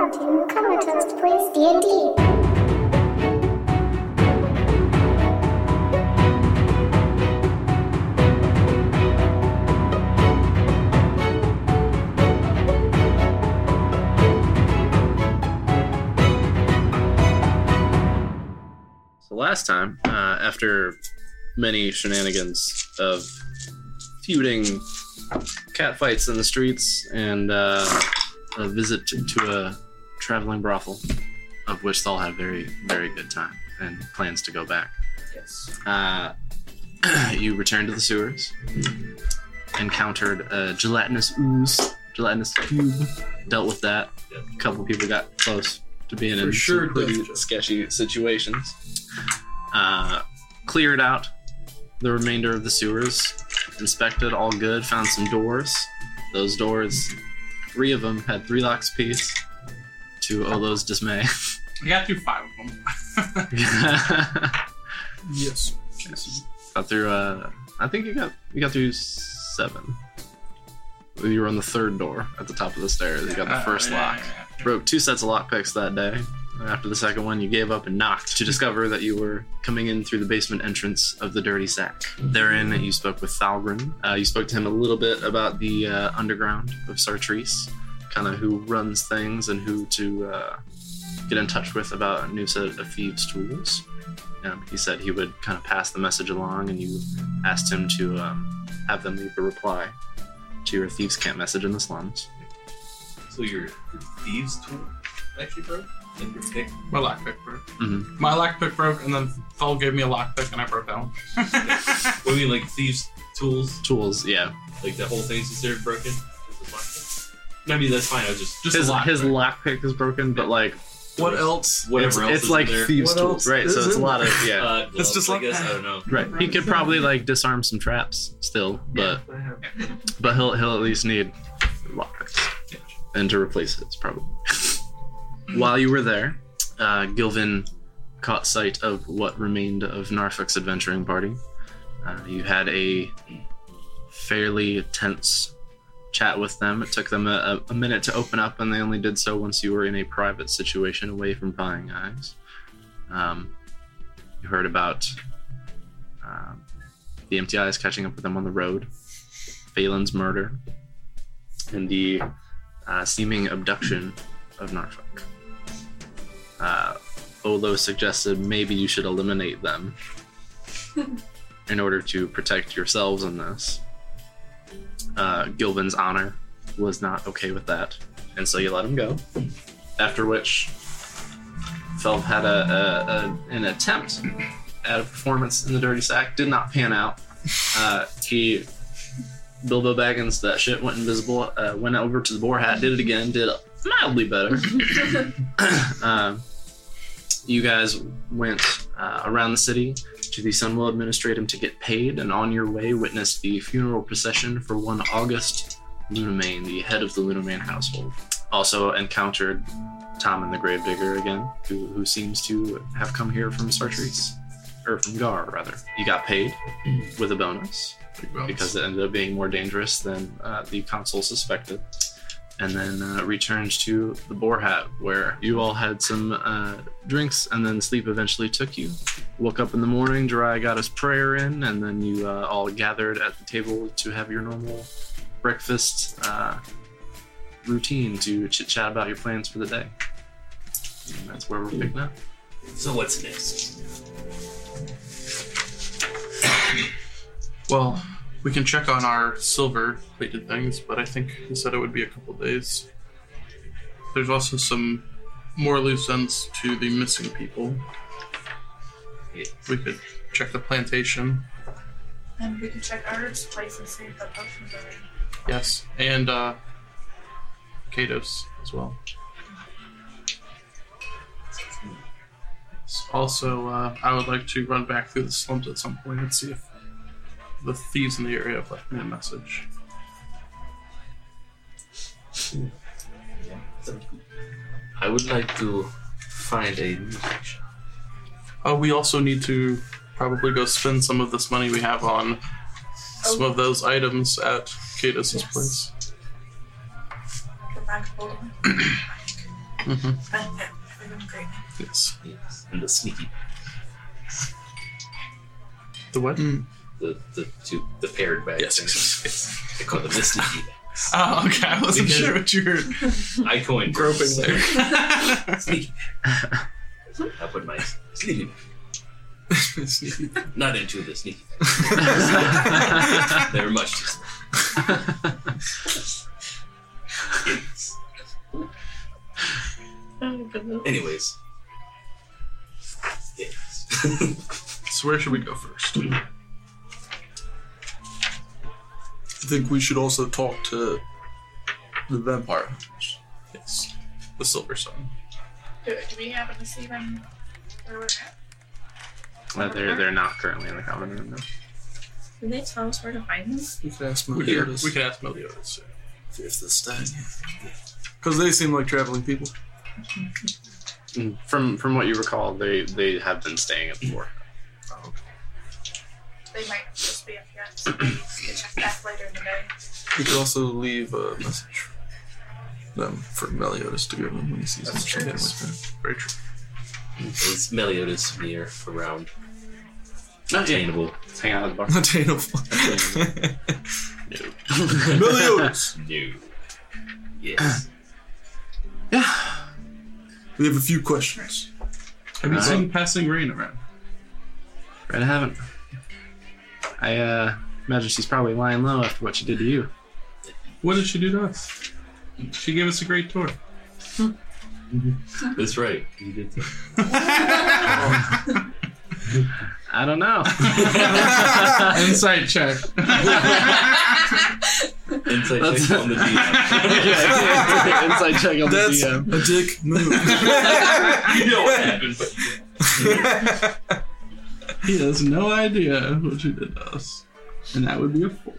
Welcome to Comatose Plays D&D. So last time, after many shenanigans of feuding catfights in the streets and a visit to a traveling brothel, of which they all had very, very good time and plans to go back. Yes. You returned to the sewers, encountered a gelatinous cube, dealt with that. Yep. A couple of people got close to being in pretty sketchy situations. Cleared out the remainder of the sewers, inspected, all good, found some doors. Those doors, three of them had three locks apiece, to Olo's dismay. We got through five of them. Yes. Got through, I think you got through seven. You were on the third door at the top of the stairs. You got the first lock. Yeah. Broke two sets of lockpicks that day. After the second one, you gave up and knocked to discover that you were coming in through the basement entrance of the Dirty Sack. Therein, you spoke with Thalgren. You spoke to him a little bit about the underground of Sartrece, kind of who runs things and who to get in touch with about a new set of thieves' tools. He said he would kind of pass the message along, and you asked him to have them leave a reply to your thieves' camp message in the slums. So your thieves' tool actually broke? My lockpick broke. Mm-hmm. My lockpick broke, and then Phil gave me a lockpick, and I broke that one. What do you mean, like thieves' tools? Tools, yeah. Like the whole thing's considered broken? I mean, that's fine. I was just his lockpick is broken, but like what else? Whatever else. It's like thieves' tools, right? So it's a lot of gloves, it's just like I guess. I don't know. Right? He could probably like disarm some traps still, but he'll at least need lockpicks and to replace it probably. While you were there, Gilvin caught sight of what remained of Narfuck's adventuring party. You had a fairly tense chat with them. It took them a minute to open up, and they only did so once you were in a private situation away from prying eyes. You heard about the Empty Eyes catching up with them on the road, Phelan's murder, and the seeming abduction of Narfuck. Olo suggested maybe you should eliminate them in order to protect yourselves in this. Gilvin's honor was not okay with that, and so you let him go. After which, Felp had an attempt at a performance in the Dirty Sack, did not pan out. Bilbo Baggins, that shit, went invisible, went over to the Boar Hat, did it again, did mildly better. You guys went around the city to the Sunwell Administratum to get paid, and on your way witnessed the funeral procession for one August Lunamane, the head of the Lunamane household. Also encountered Tom and the Gravedigger again, who seems to have come here from Sartrece, or from Gar, rather. You got paid with a bonus, because it ended up being more dangerous than the consul suspected. And then returned to the Boar Hat, where you all had some drinks, and then sleep eventually took you. Woke up in the morning, Dariah got his prayer in, and then you all gathered at the table to have your normal breakfast routine to chit-chat about your plans for the day. And that's where we're picking up. So what's next? Well, we can check on our silver-plated things, but I think he said it would be a couple days. There's also some more loose ends to the missing people. We could check the plantation. And we can check Ard's place and see if that potion's already. Yes, and Cato's as well. Also, I would like to run back through the slums at some point and see if the thieves in the area have left me a message. I would like to find a music shop. We also need to probably go spend some of this money we have on some of those items at Catus's place. Go back to Bolton. Mm-hmm. Great. Yes. Yes. And the sneaky. The what? Mm. The paired bags. Yes. They call them the sneaky bags. Oh, okay. I wasn't sure what you were. I coined groping there. Sneaky bag. I put my sneaky bag. Sneaky. Not into the sneaky bag. They're much too small. Anyways. Yes. So where should we go first? I think we should also talk to the vampire hunters. Yes. The Silver Sun. Do we happen to see them where we're at? Well, they're not currently in the common room, no. Did they tell us where to find them? We could ask Meliodas. We could ask Meliodas. If this thing. Because they seem like traveling people. From what you recall, they have been staying at the fort. Oh, okay. They might just be up here. So we can check back later in the day. We could also leave a message for them for Meliodas to give them when he sees us. That's very true. Is Meliodas near around? Attainable. Hang out at the bar. Attainable. No. Meliodas! No. Yes. Yeah. We have a few questions. Have you seen Passing Rain around? Right, I haven't. I imagine she's probably lying low after what she did to you. What did she do to us? She gave us a great tour. That's right. You did too. I don't know. Insight check. Inside check on the DM. Yeah, inside check on the DM. That's a dick move. You know what happened, but... He has no idea what you did to us. And that would be a 4.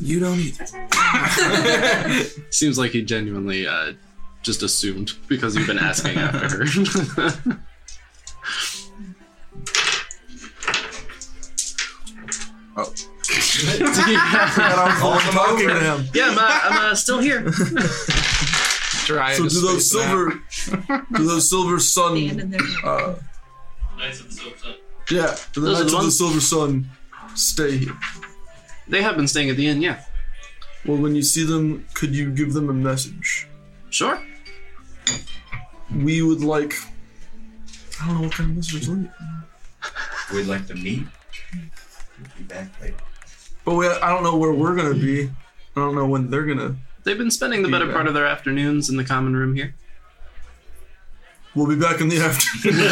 You don't either. Seems like he genuinely just assumed because you've been asking after her. Oh. I'm I'm still here. So do the Knights of the Silver Sun stay here? They have been staying at the inn, yeah. Well, when you see them, could you give them a message? Sure. We would like... I don't know what kind of message we'd like to meet. We'll be back later. But I don't know where we're going to be. I don't know when they're going to... They've been spending the better part of their afternoons in the common room here. We'll be back in the afternoon.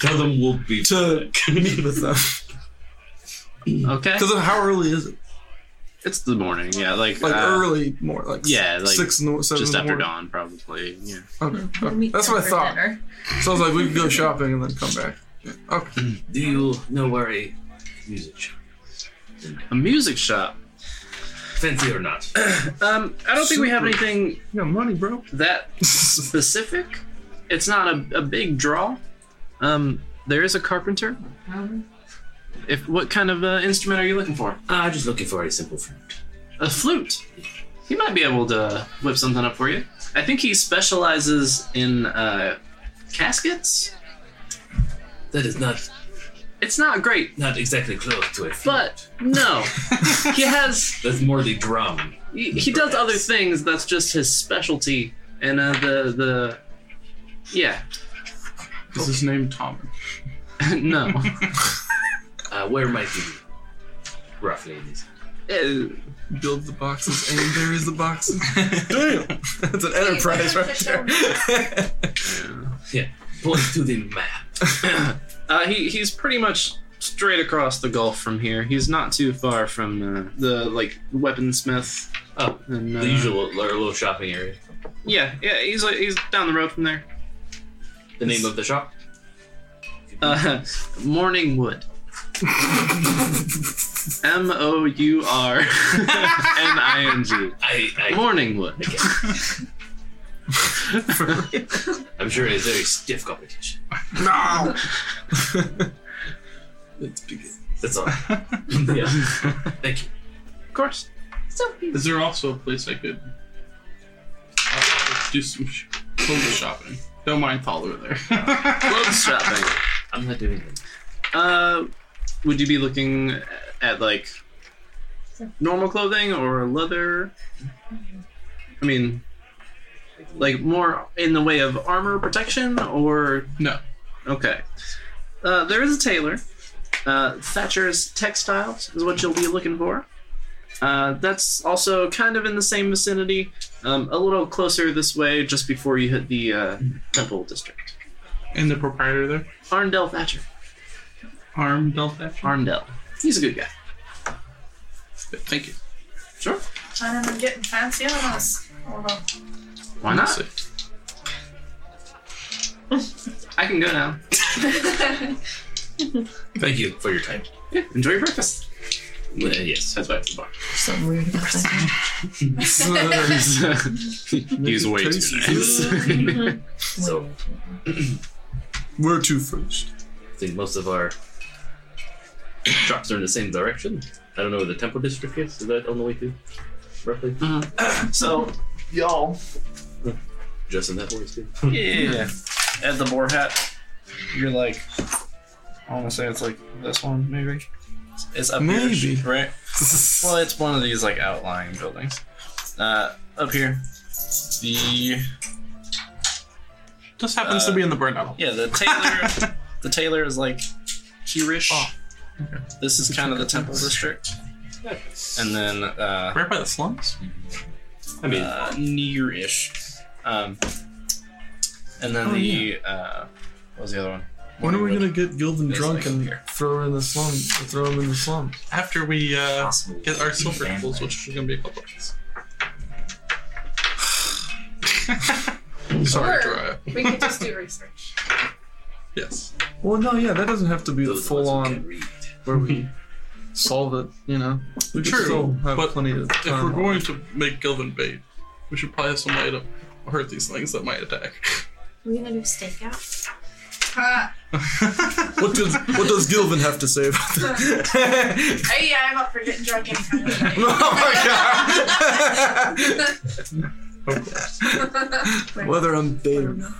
Tell them we'll be back. Meet with them. Okay. Because how early is it? It's the morning, yeah. Like early morning. Like yeah, like 6 and 7 just after dawn, probably. Yeah. Okay. We'll that's what I thought. Dinner. So I was like, we can go shopping and then come back. Yeah. Okay. Do you know where a music shop? A music shop? Fancy or not? I don't think we have anything... You got money, bro. That specific. It's not a big draw. There is a carpenter. What kind of instrument are you looking for? I'm just looking for a simple flute. A flute? He might be able to whip something up for you. I think he specializes in caskets. That is not... It's not great. Not exactly close to it. But, no. He has... That's more the drum. He does other things. That's just his specialty. And the... Yeah. Is his name Tom? No. Where might he be? Roughly. Build the boxes and there is the boxes. Damn! That's an enterprise right there. Yeah. Point to the map. He's pretty much straight across the Gulf from here. He's not too far from the weaponsmith. Oh, and, the usual little shopping area. Yeah, he's down the road from there. The name of the shop? Morningwood. Mourning. Morningwood. I'm sure it's very stiff competition. No! Let's begin. That's all. Yeah. Thank you. Of course. So is there also a place I could do some clothes shopping. Don't mind Thaler there. Clothes shopping. I'm not doing it. Would you be looking at like normal clothing or leather? I mean, like more in the way of armor protection or no? Okay. There is a tailor. Thatcher's Textiles is what you'll be looking for. That's also kind of in the same vicinity, a little closer this way just before you hit the temple district. And the proprietor there? Arndell Thatcher. Arndell Thatcher? Arndell. He's a good guy. Thank you. Sure. I don't know, getting fancy on us. Why not? I can go now. Thank you for your time. Yeah, enjoy your breakfast. Yes, that's why it's the bar. Something weird about that. He's way too nice. So, where to first? I think most of our shops are in the same direction. I don't know where the temple district is that on the way to? Roughly? So, y'all. Just in that voice, too. Yeah. At the Boar Hat, you're like, I want to say it's like this one, maybe? It's up maybe. Here, right? Well, it's one of these like outlying buildings. Up here, this happens to be in the burnout. Yeah, the tailor. The tailor is like here-ish. Oh, okay. This is kind of the temple district, and then right by the slums. I mean, near-ish. And then what was the other one? When are we gonna get Gilvin drunk and throw him in the slum? After we get our silver apples, which is gonna be a couple days. Sorry, Dariah. We could just do research. Yes. Well, no, yeah, that doesn't have to be the full-on where we solve it. You know, we could still have plenty of time. If we're going to make Gilvin bait, we should probably have some way to hurt these things that might attack. Are we gonna do stakeout? What does Gilvin have to say about that? Oh yeah, I'm up for getting drunk anytime. Oh my god! Whether I'm dead or not.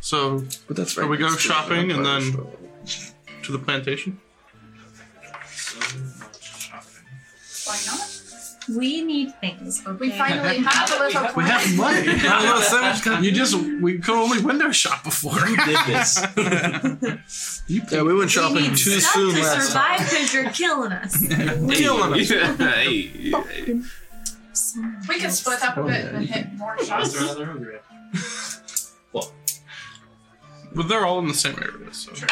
So, but that's right. We go shopping and then to the plantation. So much shopping. Why not? We need things. Okay. We finally have a little plan. We have money. We could only window shop before. Who did this? Yeah, we went shopping too soon last time. We need stuff to survive because you're killing us. We can split up a bit and hit more shops. Well, but they're all in the same area, so. Sure.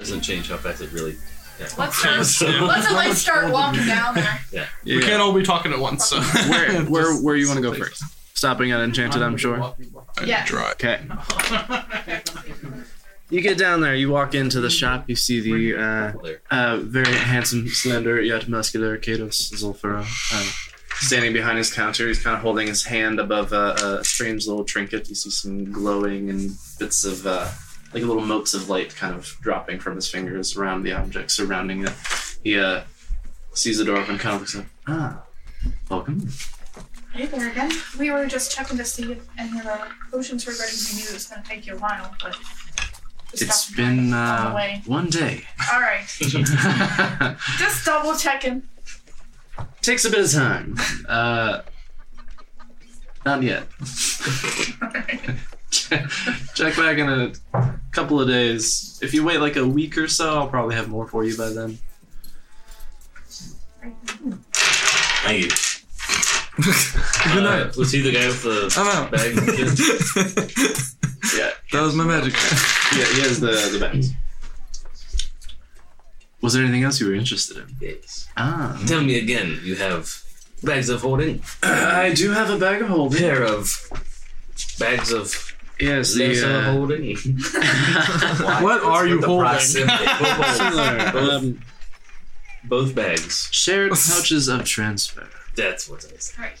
Doesn't change how fast it really. Yeah. Let's start walking down there. Yeah. We can't all be talking at once. So where you want to go first? Stopping at Enchanted, I'm sure. Yeah. Okay. You get down there. You walk into the shop. You see the very handsome, slender yet muscular Kratos Zulfuro standing behind his counter. He's kind of holding his hand above a strange little trinket. You see some glowing and bits of. Like little motes of light kind of dropping from his fingers around the object surrounding it. He sees the door open, kind of looks up. Welcome. Hey there again. We were just checking to see if any of the potions were ready. We knew it was going to take you a while, but... It's been one day. All right. Just double checking. Takes a bit of time. Not yet. All right. Check back in a couple of days. If you wait like a week or so, I'll probably have more for you by then. Thank you. Good night. Was he the guy with the bag? Yeah. That was my magic. Yeah, he has the bags. Was there anything else you were interested in? Yes. Tell me again, you have bags of holding? I do have a bag of holding. Pair of bags of... Yes, holding. What are you holding? Both bags. Shared pouches of transfer. That's what I said. Right.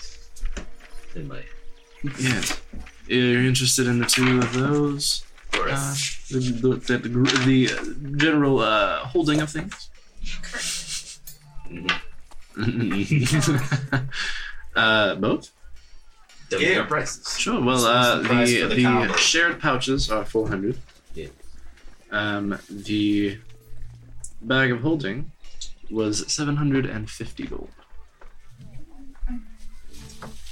In my... Yeah. You're interested in the two of those? The general holding of things? Correct. Mm-hmm. Both? Yeah, prices. Sure. Well, the shared pouches are 400. Yeah. The bag of holding was 750 gold.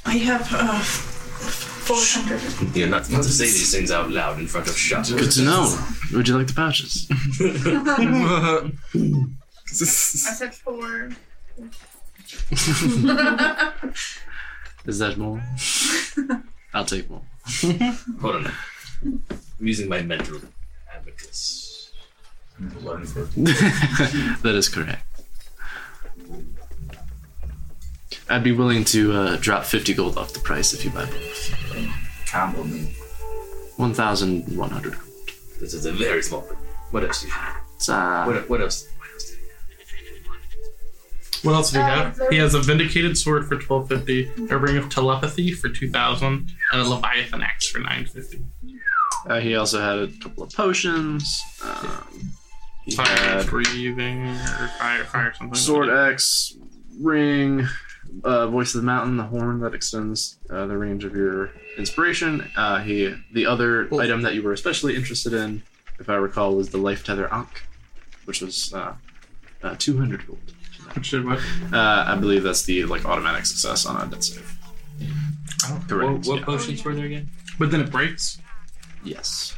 I have 400. You're not meant to say these things out loud in front of shots. Good to know. Would you like the pouches? I said 4. Is that more? I'll take more. Hold on. I'm using my mental abacus. That is correct. I'd be willing to drop 50 gold off the price if you buy both. Combo me. 1,100 gold. This is a very small print. What else do you have? What else do we have? He has a Vindicated Sword for 1250, a Ring of Telepathy for 2,000, and a Leviathan Axe for 950. He also had a couple of potions. Fire breathing, or fire something. Sword like Axe, Ring, Voice of the Mountain, the horn that extends the range of your inspiration. The other item that you were especially interested in, if I recall, was the Life Tether Ankh, which was 200 gold. I believe that's the automatic success on a death save. Oh, correct. What potions were there again? But then it breaks? Yes.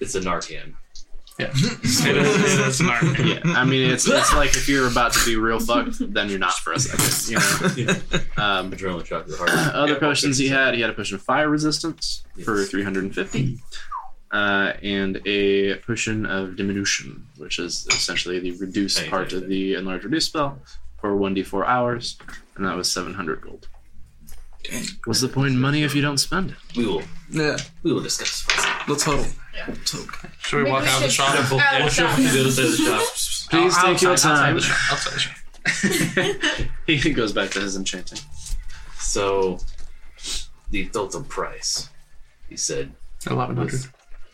It's a Narcan. Yeah. It's a Narcan. Yeah. I mean, it's like if you're about to be real fucked, then you're not for a second. You know? Yeah. Adrenaline shot to the heart. Other potions he had a potion of fire resistance for 350. And a potion of diminution, which is essentially the reduced part of the enlarge reduce spell for 1d4 hours, and that was 700 gold. Dang. What's the point in money if you don't spend it? We will discuss. Let's huddle. Yeah. Should we walk out of the shop? We'll show you the other side of the shop. Please take your time. He goes back to his enchanting. So, the total price, he said, 1,100.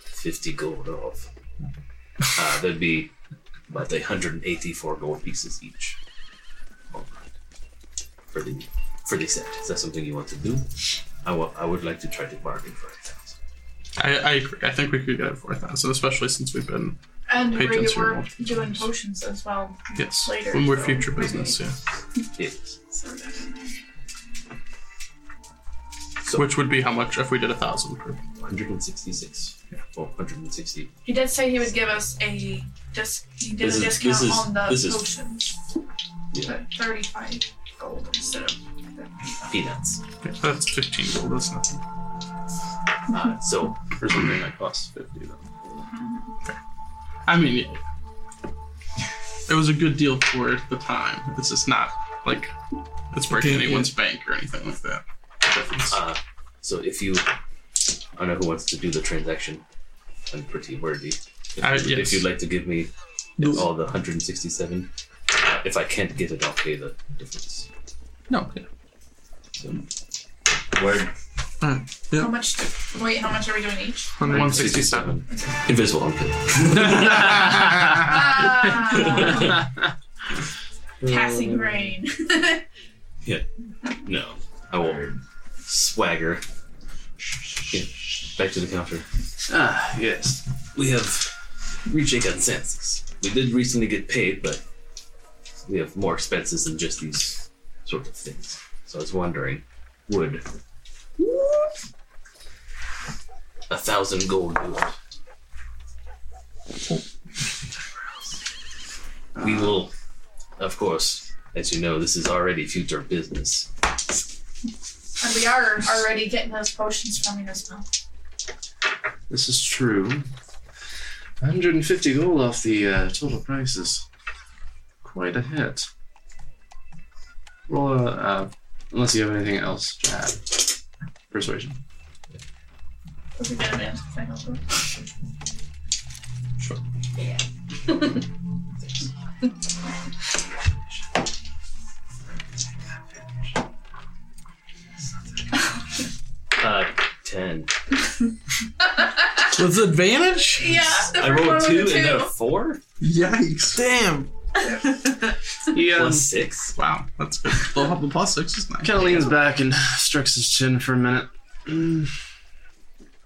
50 gold off. That'd be about 184 gold pieces each. All right. For the set. Is that something you want to do? I would like to try to bargain for 1,000. I agree. I think we could get it for 1,000, especially since we've been patrons for a while. And we were doing potions as well. Yes. Later, when we're future business, Yes. So, which would be how much if we did 1,000? 166. Yeah. Well, 160. He did say he would give us a discount on the potions. Yeah. 35 gold instead of peanuts. Yeah, that's 15 gold, that's nothing. So for something that costs 50 though. Okay. I mean, it was a good deal for the time. It's just not like it's breaking anyone's bank or anything like that. So if you, I don't know who wants to do the transaction. I'm pretty worthy. If you'd like to give me all the 167, if I can't get it, I'll pay the difference. No. Yeah. So, word. Yeah. How much are we doing each? 167. Invisible. Okay. Passing rain. Yeah. No. I won't. Swagger. Yeah. Back to the counter. Yes. We have reached a consensus. We did recently get paid, but we have more expenses than just these sort of things. So I was wondering, would 1,000 gold do it? We will, of course, as you know, this is already future business. And we are already getting those potions from you as well. This is true. 150 gold off the total price is quite a hit. Roll unless you have anything else to add. Persuasion. If we get an answer, can I help her? Sure. Yeah. Ten. Was advantage? Yeah. I rolled 2 and then a 4? Yikes. Damn. +6. Wow, that's good. Well, +6 is nice. Kind of leans back and strokes his chin for a minute.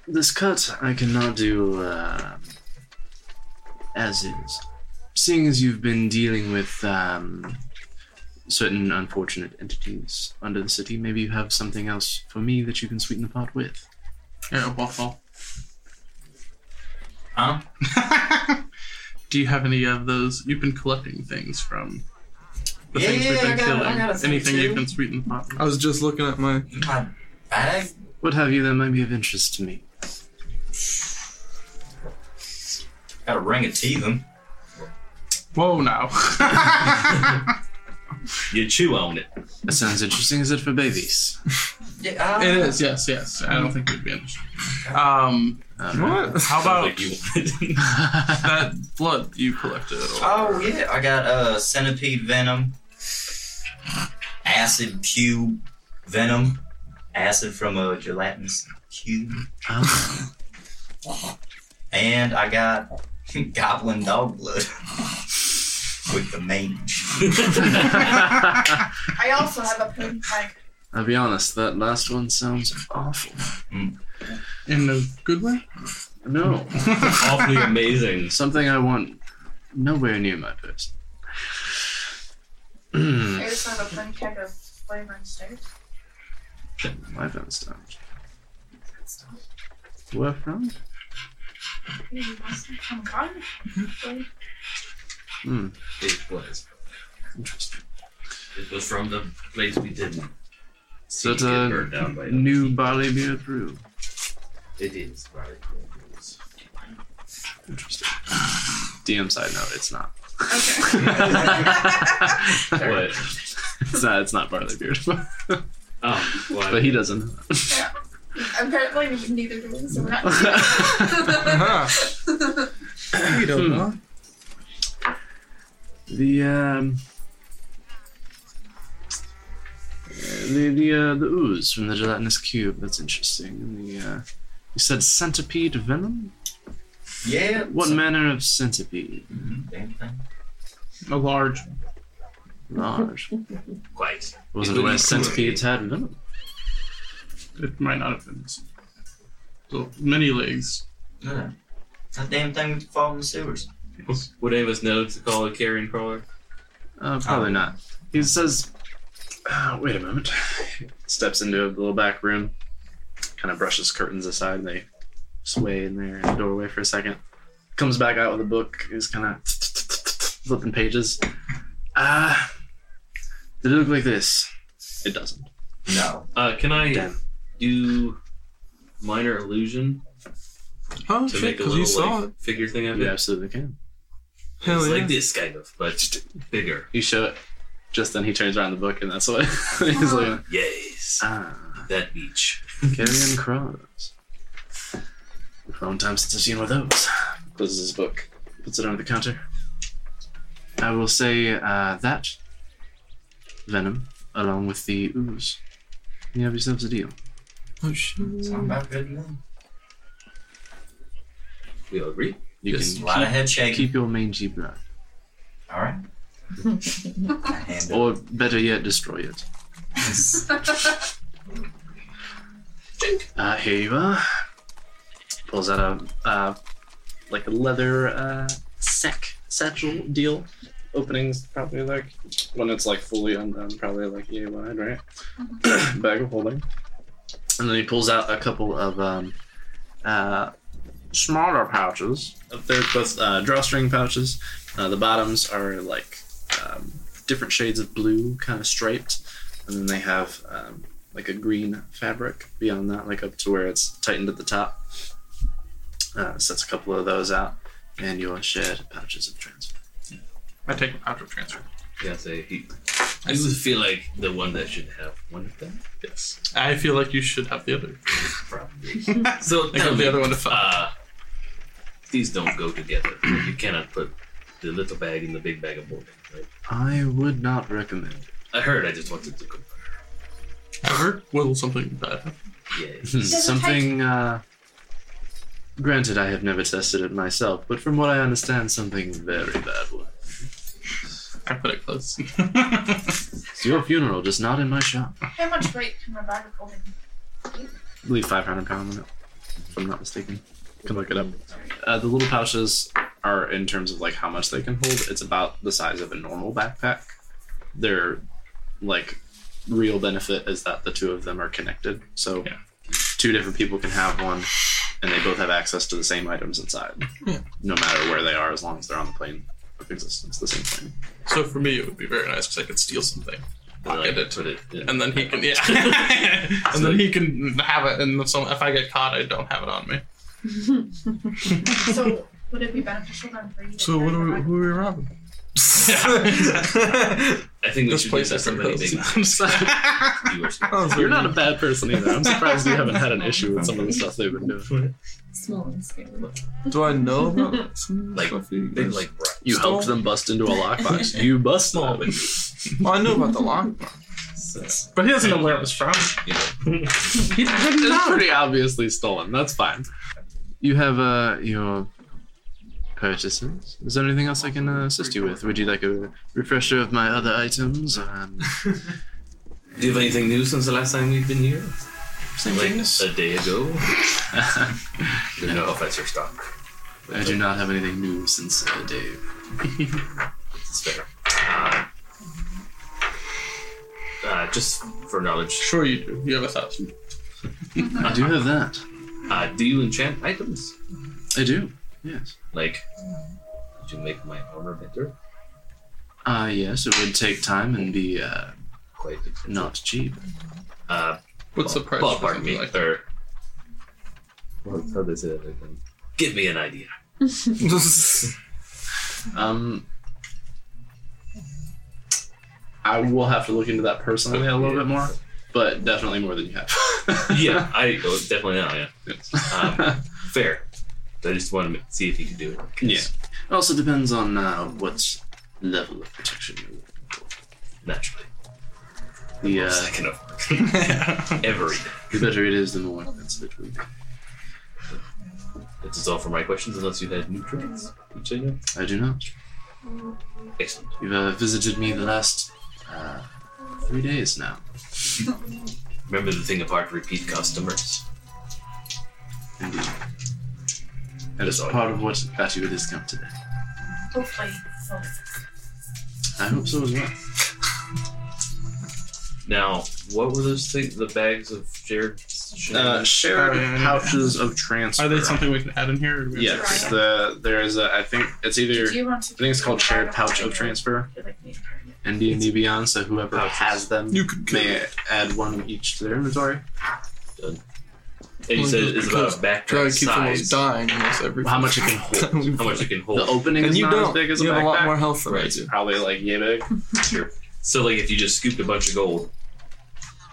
This cut I cannot do as is. Seeing as you've been dealing with certain unfortunate entities under the city, maybe you have something else for me that you can sweeten the pot with. Yeah, a waffle. Do you have any of those? You've been collecting things from the things we've been killing. Anything you can sweeten the pot with? I was just looking at my bag. What have you that might be of interest to me? Got a ring of teeth in. Whoa, now. You chew on it. That sounds interesting. Is it for babies? Yeah, it is, yes. I don't think it would be interesting. What? How about that blood you collected? Oh, yeah. I got centipede venom, acid cube venom, acid from a gelatinous cube. Oh. And I got goblin dog blood. With the mange. I also have a pig pike. I'll be honest, that last one sounds awful. Mm. In a good way? No. Awfully amazing. Something I want nowhere near my person. I just have a fun keg of flavor and steak. My fun stuff. Where from? From Ghana. Big place. Interesting. It was from the place we didn't. So it's a new Barleybeard Brew. It is Barleybeard Brews. Interesting. DM side note, it's not. Okay. What? It's not Barleybeard. Oh, well, but he doesn't. Yeah. Apparently neither do we, so we're not. We don't know. The ooze from the gelatinous cube, that's interesting. And you said centipede venom? Yeah. What manner of centipede? Mm-hmm. A large. Large. Quite. Wasn't aware centipedes had venom. It might not have been. So many legs. Yeah. That damn thing would fall in the sewers. Would any of us know to call a carrion crawler? Probably not. He says, wait a moment. Steps into a little back room, kind of brushes curtains aside, and they sway in there in the doorway for a second. Comes back out with a book, is kind of flipping pages. Did it look like this? It doesn't. No. Can I do minor illusion? Oh, to make a little figure thing of it? You absolutely can. Hell it's like this kind of, but bigger. You show it. Just then he turns around the book and that's what he's looking at. Yes. That beach. Carrion crawlers. Long time since I've seen one of those. Closes his book. Puts it under the counter. I will say that venom, along with the ooze. You have yourselves a deal. Oh, shit. Sound about good enough. We all agree. You just can lot of head shaking. Keep your mangy blood. All right. Or better yet, destroy it. Here you are. Pulls out a leather satchel deal. Opening's probably like when it's like fully undone, probably like yay wide, right? Mm-hmm. Bag of holding. And then he pulls out a couple of smaller pouches. They're both drawstring pouches. The bottoms are like different shades of blue, kind of striped, and then they have like a green fabric beyond that, like up to where it's tightened at the top. Sets a couple of those out, and your shared pouches of transfer. Yeah. I take a pouch of transfer. Yeah, I just feel like the one that should have one of them. Yes. I feel like you should have the other. Probably. So I got the other one to find. These don't go together. You cannot put the little bag in the big bag of holding, right? I would not recommend it. I heard. I just wanted to compare. I heard? Well, something bad happened. Yeah. Something, granted, I have never tested it myself, but from what I understand, something very bad was. I put it close. It's your funeral, just not in my shop. How much weight can my bag hold? I believe 500 pounds in it, if I'm not mistaken. Can look it up. The little pouches are, in terms of like how much they can hold, it's about the size of a normal backpack. Their like real benefit is that the two of them are connected, so yeah. Two different people can have one, and they both have access to the same items inside, yeah. No matter where they are, as long as they're on the plane of existence, the same plane. So for me, it would be very nice because I could steal something. And then he can, yeah. And then he can have it, and so if I get caught, I don't have it on me. So would it be beneficial then for you? So what are we, who are we robbing? I think this place is somebody big. You're not a bad person either. I'm surprised you haven't had an issue with some of the stuff they've been doing. Small and scary. Do I know about some stuff you helped them bust into a lockbox. You bust them. Well, I know about the lockbox. So. But he doesn't know where it was from. It's pretty obviously stolen. That's fine. You have your purchases. Is there anything else I can assist you with? Would you like a refresher of my other items? Do you have anything new since the last time we've been here? A day ago? There's no offense or stock. I do not have anything new since a day. It's fair. Just for knowledge. Sure you do. You have 1,000. I do have that. Do you enchant items? I do. Yes. Like, did you make my armor better? Yes, it would take time and be, quite expensive. Not cheap. What's the price? Ballpark me, like or... Well, how they say that again? Give me an idea. I will have to look into that personally a little bit more, but definitely more than you have. Yeah, I definitely know, yeah. Yes. Fair. I just want to see if you can do it. Yeah. It also depends on what level of protection you're looking for. Naturally. The second of every day. The better it is, the more expensive it will be. That is all for my questions, unless you had new tricks. I do not. Excellent. You've visited me the last 3 days now. Remember the thing about repeat customers? Indeed. That is part of what got you a discount today. Hopefully. I hope so as well. Now, what were those things? The bags of shared pouches of transfer. Are they something we can add in here? Or yes, there is a. I think it's either. I think it's called shared pouch of transfer. And D&D Beyond, so whoever has them may add one each to their inventory. Done. And you said it's about a backpack size. Almost dying almost every time. How much it can hold. The opening and is not as big as a backpack. You have a lot more health than I do. Probably like yay big. Sure. So like if you just scooped a bunch of gold,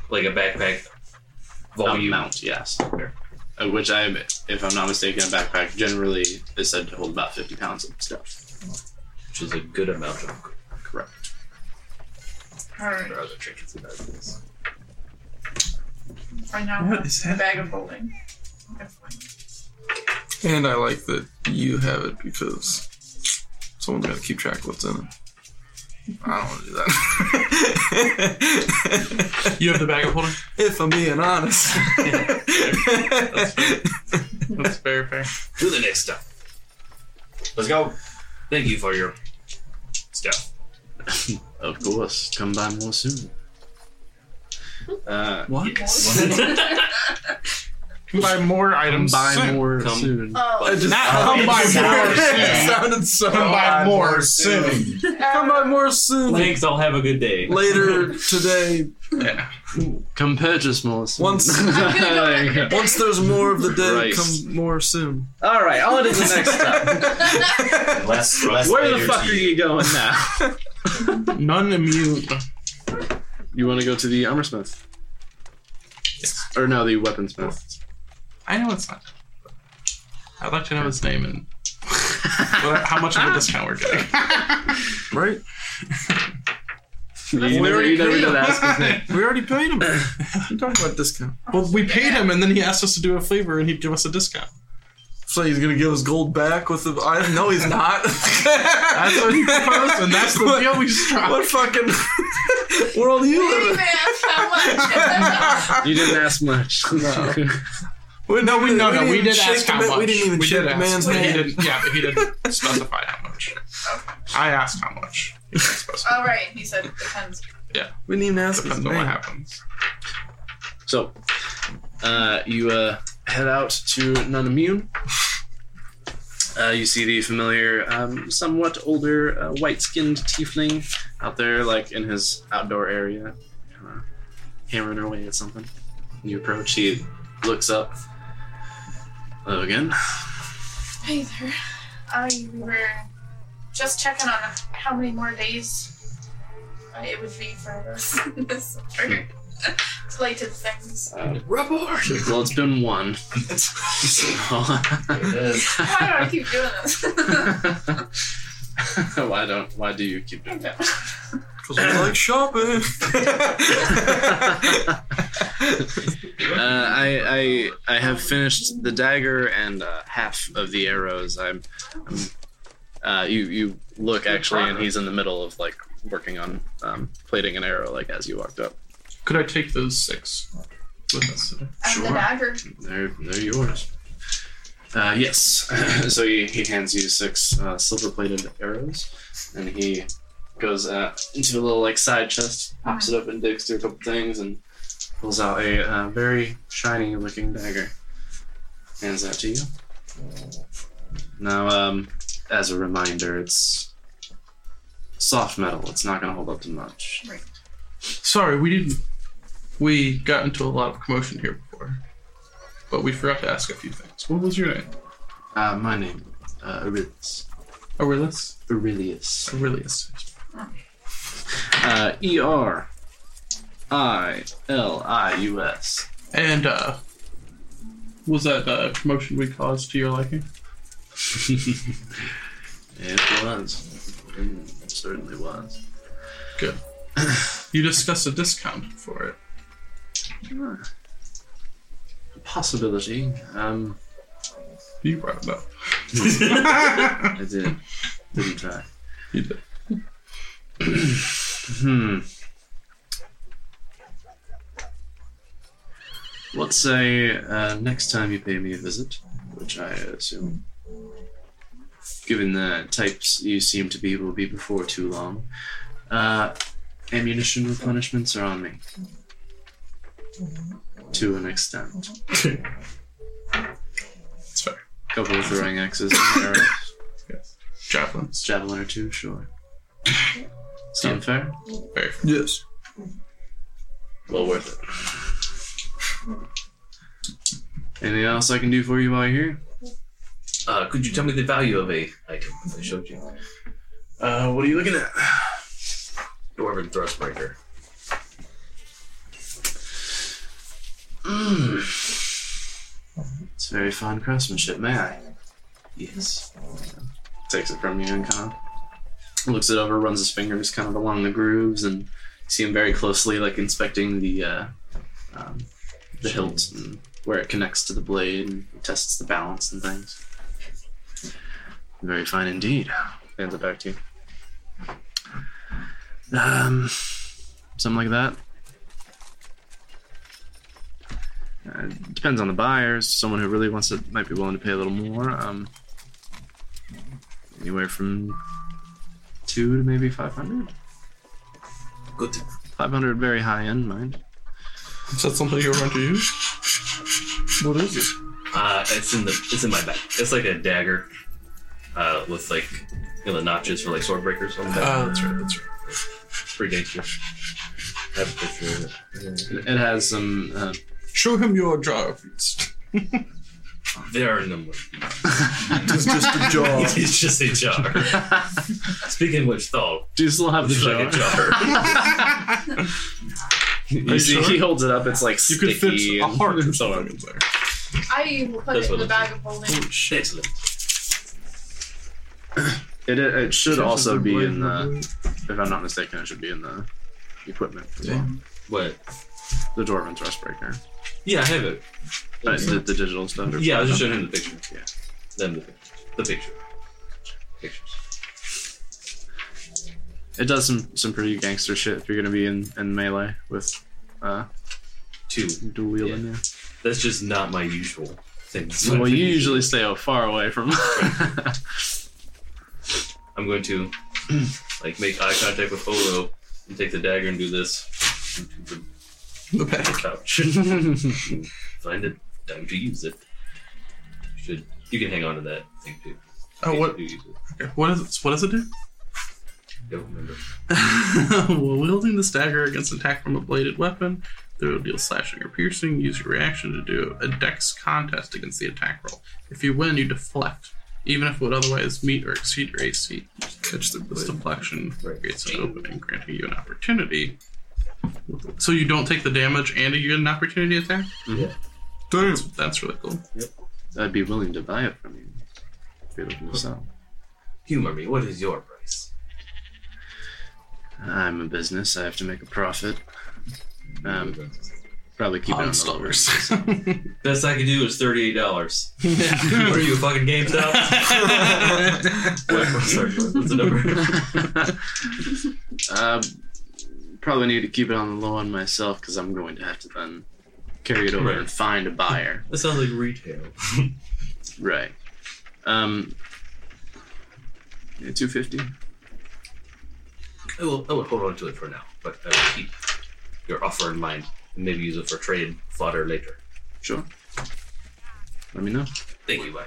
like a backpack volume amount, yes. Fair. Which I admit, if I'm not mistaken, a backpack generally is said to hold about 50 pounds of stuff. Which is a good amount of gold. Correct. All right. There are other trinkets about this. I now have a bag of holding. And I like that you have it because someone's got to keep track of what's in it. I don't want to do that. You have the bag of holding? If I'm being honest. Yeah, fair. That's fair. That's very fair. Do the next stuff. Let's go. Thank you for your stuff. Of course. Come by more soon. What? Yes. Buy more items. Buy more soon. Come buy more soon. It sounded so. Come buy more soon. Come buy more soon. Thanks. I'll have a good day. Later today. Yeah. Come purchase more soon. Once there's more of the day, come more soon. All right. On to the next time. Where the fuck are you going now? None immune. You want to go to the armorsmith? Yes. Or no, the weaponsmith. I know it's not. I'd like to know his name and how much of a discount we're getting. Right? You never did ask his name. We already paid him. You're talking about discount. Well, we paid him and then he asked us to do a favor and he'd give us a discount. So he's going to give his gold back with the... No, he's not. That's what he proposed, and that's the deal we struck. What fucking world are you living in? You didn't ask much. No. We did ask how much. We didn't even check the man's name. Yeah, but he didn't specify how much. Okay. I asked how much. He didn't specify. Oh, right. He said it depends. Yeah. We didn't even ask his name. Depends on what happens. So, you head out to Nunimmune. You see the familiar, somewhat older, white-skinned tiefling out there, like, in his outdoor area, hammering away at something. When you approach, he looks up. Hello again. Hey there. We were just checking on how many more days it would be for us. This trigger. Slated things. Report! Well, it's been one. Why do I keep doing this? Why do you keep doing that? Because I like shopping. I have finished the dagger and half of the arrows. You look actually, and he's in the middle of like working on plating an arrow like as you walked up. Could I take those 6 with us? Sure. The dagger. They're yours. Yes. So he hands you 6 silver-plated arrows, and he goes into a little like side chest, pops it up and digs through a couple things, and pulls out a very shiny-looking dagger. Hands that to you. Now, as a reminder, it's soft metal. It's not going to hold up to much. Right. Sorry, we got into a lot of commotion here before, but we forgot to ask a few things. What was your name? My name, Aurelius. Aurelius? Aurelius. E-R-I-L-I-U-S. And, was that a commotion we caused to your liking? It was. It certainly was. Good. You discussed a discount for it. Sure. Possibility. You brought it up. I did. Didn't I? You did. What say next time you pay me a visit, which I assume, given the types you seem to be, will be before too long. Ammunition replenishments are on me. To an extent. That's fair. Couple of throwing axes and arrows. Yes. Javelins. Javelin or two, sure. Sound fair? Very fair. Yes. Well worth it. Anything else I can do for you while you're here? Could you tell me the value of a item I showed you? What are you looking at? Dwarven Thrustbreaker. It's very fine craftsmanship, may I? Yes. Takes it from you and kind of looks it over, runs his fingers kind of along the grooves, and see him very closely, like inspecting the hilt and where it connects to the blade, and tests the balance and things. Very fine indeed. Hands it back to you. Something like that. Depends on the buyers. Someone who really wants it might be willing to pay a little more. Anywhere from 2 to maybe 500. Good. 500, very high end, mind. Is that something you're going to use? What is it? It's in my bag. It's like a dagger, with like the notches for like sword breakers on the back. That's right. It's pretty dangerous. I have a picture of it. It has some... Show him your jar of fruits. They are number. It's just a jar. It's just a jar. Speaking of which, though... Do you still have the jar? Like a jar. You see, sure? He holds it up, it's like you sticky. You could fit a heart or something in there. I will put That's it in the bag of holding. Oh, shit. It should also be in the, if I'm not mistaken, it should be in the equipment as well. What? The Dwarven Thrustbreaker. Yeah, I have it. The digital stuff. Yeah, I was just showing him the picture. Yeah. than the pictures. It does some pretty gangster shit if you're gonna be in melee with two dual wheel in there. That's just not my usual thing. Well, you usually stay out far away from. I'm going to make eye contact with Olo and take the dagger and do this. The back couch. Find it. Time to use it. You can hang on to that thing too. Oh, what? Okay. What does it do? Don't remember. While wielding the dagger against attack from a bladed weapon, the will deal slashing or piercing. Use your reaction to do a dex contest against the attack roll. If you win, you deflect, even if it would otherwise meet or exceed your AC. Catch the blade. This deflection creates an opening, granting you an opportunity. So you don't take the damage and you get an opportunity attack? Mm-hmm. Yeah. That's really cool. Yep. I'd be willing to buy it from you if you're looking to sell. Humor me, what is your price? I'm a business. I have to make a profit. Probably keep it on stallers. Best I can do is $38. Yeah. Are you a fucking GameStop? Sorry, what's the number? Probably need to keep it on the low end myself because I'm going to have to then carry it over and find a buyer. That sounds like retail. Right. $250. I will hold on to it for now, but I will keep your offer in mind and maybe use it for trade fodder later. Sure. Let me know. Thank you, bye.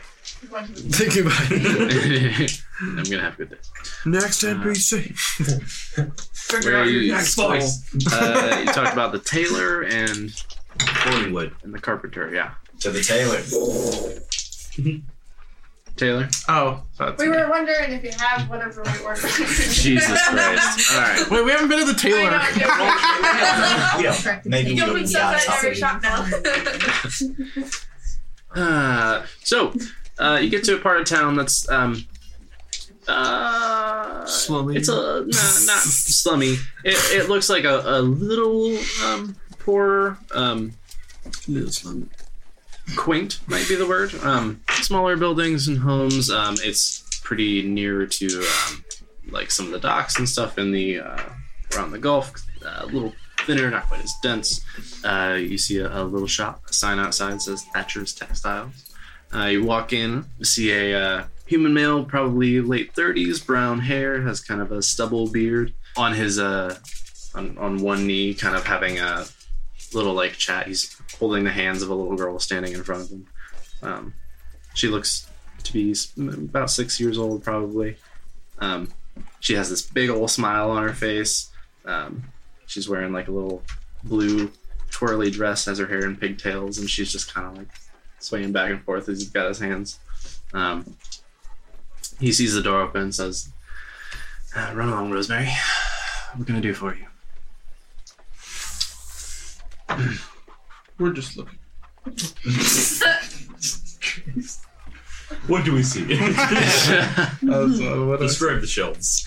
Thank you, bye. I'm going to have a good day. Next NPC. Figure out your next voice. You talked about the tailor and Morningwood and the carpenter, yeah. To the tailor. Taylor? Oh. We were wondering if you have whatever we ordered. Jesus Christ. All right. Wait, we haven't been to the tailor. Maybe you open stuff at every shop now. So, you get to a part of town that's... slummy? It's not slummy. It looks like a little poorer... little slummy. Quaint might be the word. Smaller buildings and homes. It's pretty near to some of the docks and stuff in the around the Gulf. A little thinner, not quite as dense. You see a little shop. A sign outside that says Thatcher's Textiles. You walk in, you see a human male, probably late 30s, brown hair, has kind of a stubble beard. On his on one knee, kind of having a little chat. He's holding the hands of a little girl standing in front of him. She looks to be about 6 years old, probably. She has this big old smile on her face. She's wearing a little blue twirly dress, has her hair in pigtails, and she's just kind of swaying back and forth as he's got his hands. He sees the door open and says, "Run along, Rosemary. What can I do for you?" We're just looking. What do we see? Describe the shelves.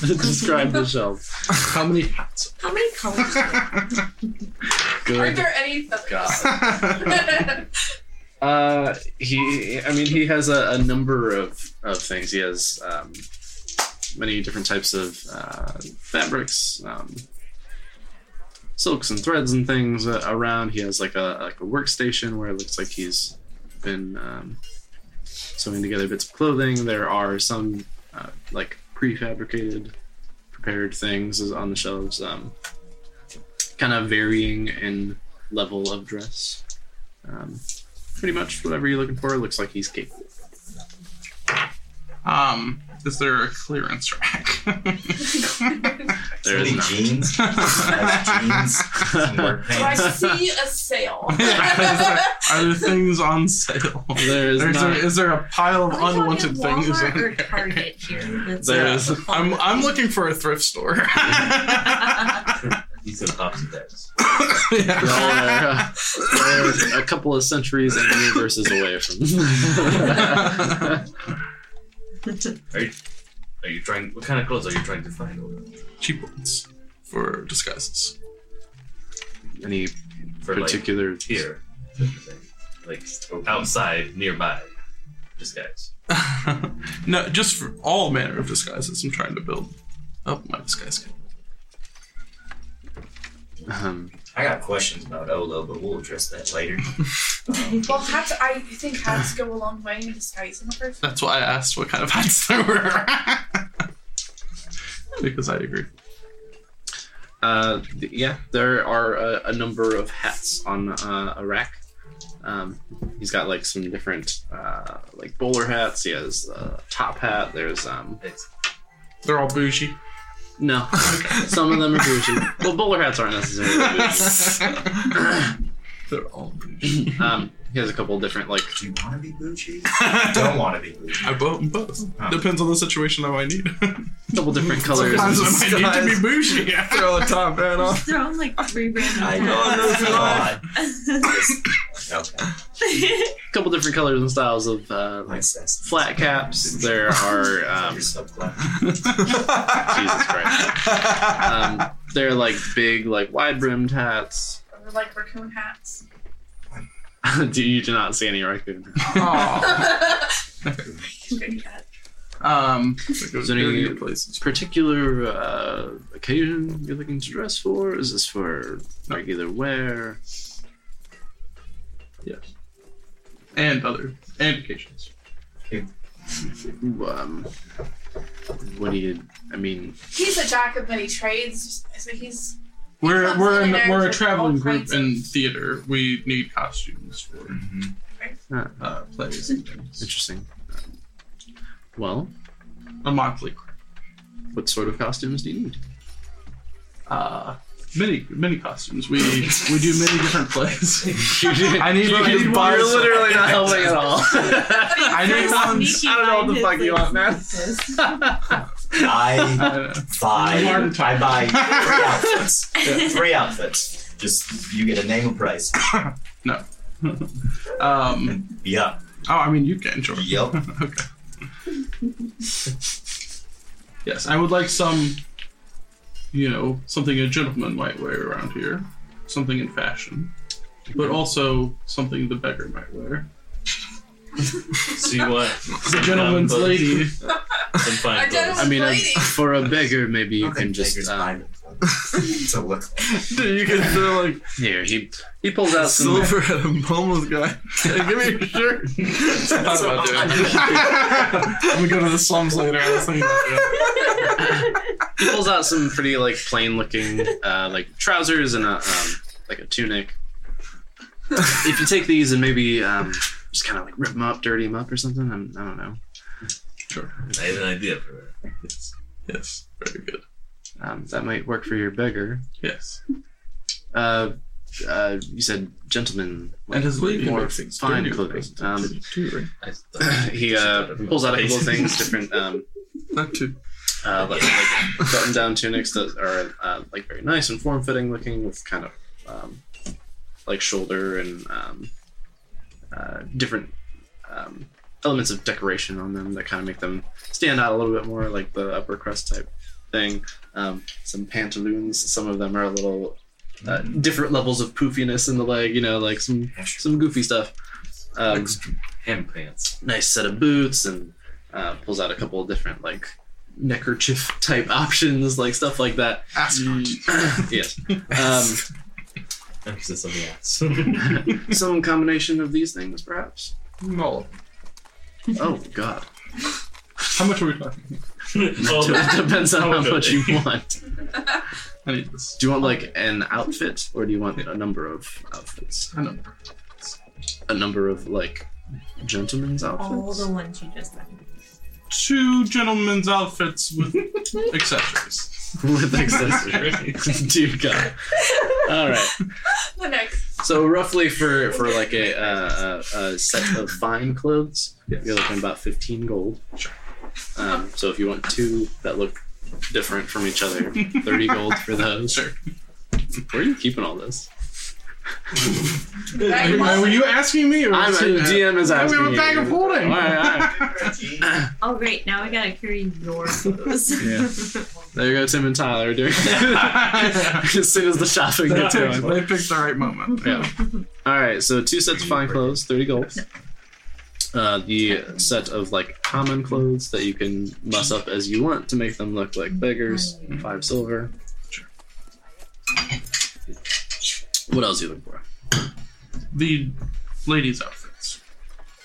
Describe the shelves. How many hats? How many colors? Are there any? God. He has a number of things. He has many different types of fabrics. Silks and threads and things around. He has a workstation where it looks like he's been sewing together bits of clothing. There are some prefabricated, prepared things on the shelves, kind of varying in level of dress. Pretty much whatever you're looking for. It looks like he's capable. Is there a clearance rack? There is not. Jeans. Some work pants. I see a sale. Are there things on sale? Is there a pile of unwanted things? Walmart or Target here? I'm looking for a thrift store. He's an upstairs. Yeah. They're a couple of centuries and universes away from. Are you trying? What kind of clothes are you trying to find? Cheap ones for disguises. Any particular here, outside, nearby? disguise? No, just for all manner of disguises I'm trying to build up my disguise kit. I got questions about Olo, but we'll address that later. Well, hats, I think hats go a long way in disguising a person. That's why I asked what kind of hats there were. Because I agree. Yeah, there are a number of hats on a rack. He's got like some different like bowler hats. He has a top hat. There's they're all bougie. No, some of them are bougie. Well, bowler hats aren't necessarily bougie. They're all bougie. He has a couple different like. Do you want to be bougie? Don't want to be bougie. I both. Huh. Depends on the situation that I need. Couple different colors. Sometimes I might need to be bougie. Throw a top hat on. Throw like three random. I know. Okay. A couple different colors and styles of flat caps. There are Jesus Christ. They're like big, like wide brimmed hats. They're like raccoon hats. Do you not see any raccoon hats? Is there any particular occasion you're looking to dress for? Is this for regular wear? Yes. And other occasions. Okay. What do you? I mean, he's a jack of many trades. So he's. We're a traveling group in theater. We need costumes for plays. Interesting. Well, a motley crew. What sort of costumes do you need? Many costumes. We do many different plays. I need one. You're literally not helping at all. I need ones. I don't know what the fuck you want, man. I buy three outfits. Just you get a name and price. No. Yeah. Oh, I mean you can, sure. Yep. Okay. Yes, I would like some. You know, something a gentleman might wear around here, something in fashion, but also something the beggar might wear. See what? The gentleman's lady. For a beggar, maybe you can just. To look. Dude, you can feel like here he pulls out some silver at a homeless guy. Hey, give me your shirt. That's what I'm doing. I'm gonna go to the slums later. He pulls out some pretty like plain looking like trousers and a like a tunic. If you take these and maybe just kind of like rip them up, dirty them up or something, I don't know. Sure, I have an idea for that. Yes, very good. That might work for your beggar. Yes. You said gentleman. And his lady more fine clothing. He pulls out a couple of things, different. Not too. Like button-down tunics that are like very nice and form-fitting looking, with kind of like shoulder and different elements of decoration on them that kind of make them stand out a little bit more, like the upper crust type thing. Some pantaloons, some of them are a little different levels of poofiness in the leg, you know, like some goofy stuff. Hand pants. Nice set of boots, and pulls out a couple of different like neckerchief type options, like stuff like that. Yes. Emphasis on the ass. Some combination of these things, perhaps? No. Oh, God. How much are we talking about? Depends on how much you want. I need this. Do you want like an outfit, or do you want a number of outfits? A number. A number of like gentlemen's outfits? All the ones you just mentioned. 2 gentlemen's outfits with accessories. With accessories. Dude, God. All right. The next. So roughly for like a set of fine clothes, yes, you're looking about 15 gold. Sure. So if you want 2 that look different from each other, 30 gold for those. Sure. Where are you keeping all this? Were you asking me? Or DM is asking you. We have a bag of holding. All right. Oh, great. Now we got to carry your clothes. Yeah. There you go, Tim and Tyler doing that. As soon as the shopping gets going. They picked the right moment. Yeah. All right, so 2 sets of fine clothes, 30 gold. the set of like common clothes that you can mess up as you want to make them look like beggars. 5 silver. Sure. What else are you looking for? The ladies' outfits.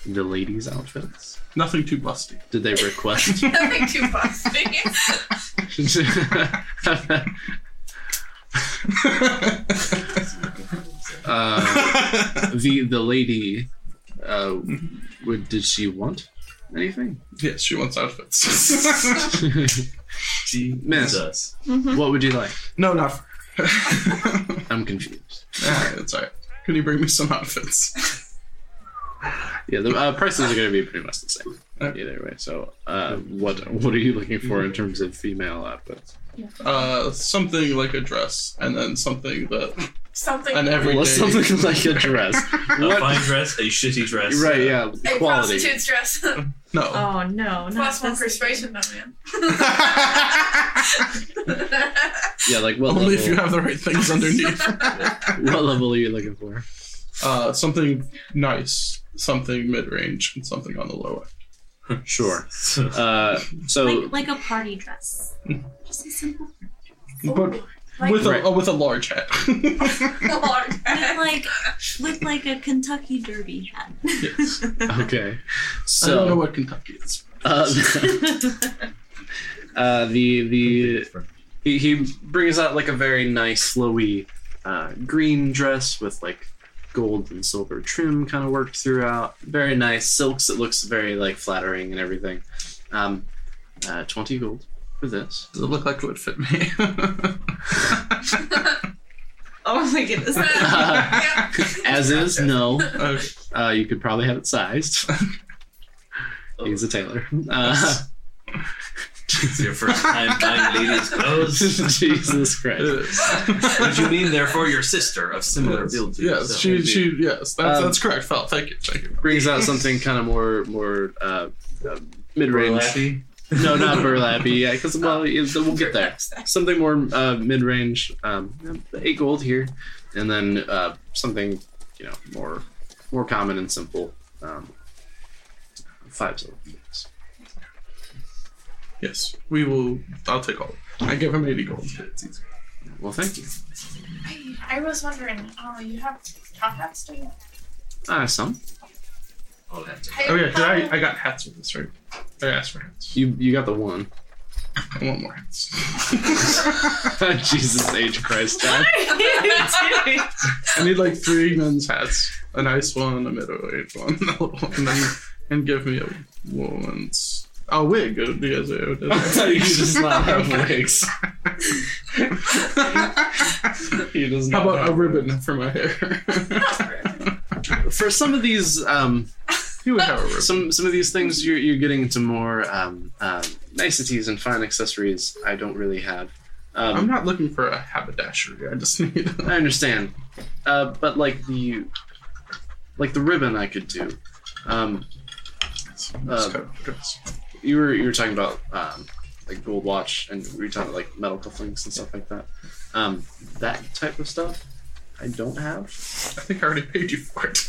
The ladies' outfits? Nothing too busty. Did they request? Nothing too busty. The lady, did she want anything? Yes, she wants outfits. She does. Mm-hmm. What would you like? No, not for her. I'm confused. Alright, that's alright. Can you bring me some outfits? Yeah, the prices are going to be pretty much the same either way. So, what are you looking for in terms of female outfits? Yeah. Something like a dress, and then something that an everyday something like a dress, a fine dress, a shitty dress, right? Yeah, a quality prostitute's dress. No. Oh no! Plus one persuasion, though, man. Yeah, like what? Only level? If you have the right things underneath. What level are you looking for? Something nice, something mid-range, and something on the low end. Sure. So like a party dress. Just a simple dress. But like, with a large hat. A large hat. With like a Kentucky Derby hat. Yes. Okay. So I don't know what Kentucky is. He brings out like a very nice flowy green dress with like gold and silver trim kind of worked throughout. Very nice silks. It looks very like flattering and everything. 20 gold for this. Does it look like it would fit me? Oh my goodness. As is, no. You could probably have it sized. He's a tailor. It's your first time buying ladies' clothes. Jesus Christ. But you mean, therefore, your sister of similar build to you. Yes, that's correct, Phil. Thank you. Brings out something kind of more mid-range. Burlappy? No, not burlappy. Yeah, because, we'll get there. Something more mid-range. 8 gold here. And then something, more common and simple. 5 silver. Yes, we will. I'll take all. I give him 80 gold. It's easy. Well, thank you. I was wondering, you have top hats, do you? Some. Oh, that's it. Oh, yeah, I got hats with this, right? I asked for hats. You got the one. I want more hats. Jesus H. Christ. I need like 3 men's hats. A nice one, a middle-aged one, a little one, and give me a woman's. A wig. Yes, I thought you just not have wigs. He does not. How about a ribbon for my hair? For some of these, you would have a ribbon. Some of these things, you're getting into more niceties and fine accessories. I don't really have. I'm not looking for a haberdashery. I just need. I understand, but like the ribbon, I could do. You were talking about like gold watch, and we were talking about like metal cufflinks and stuff like that. That type of stuff, I don't have. I think I already paid you for it.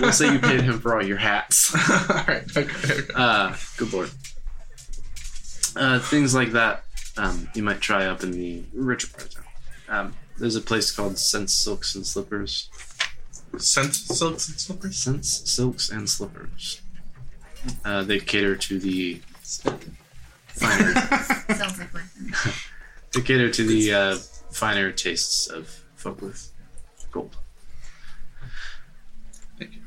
Let's say you paid him for all your hats. All right. Okay. Good lord. Things like that you might try up in the richer part of town. There's a place called Sense Silks and Slippers. Sense Silks and Slippers. Sense Silks and Slippers. They cater to the finer. Sounds like they cater to the finer tastes of folk with gold. Thank you.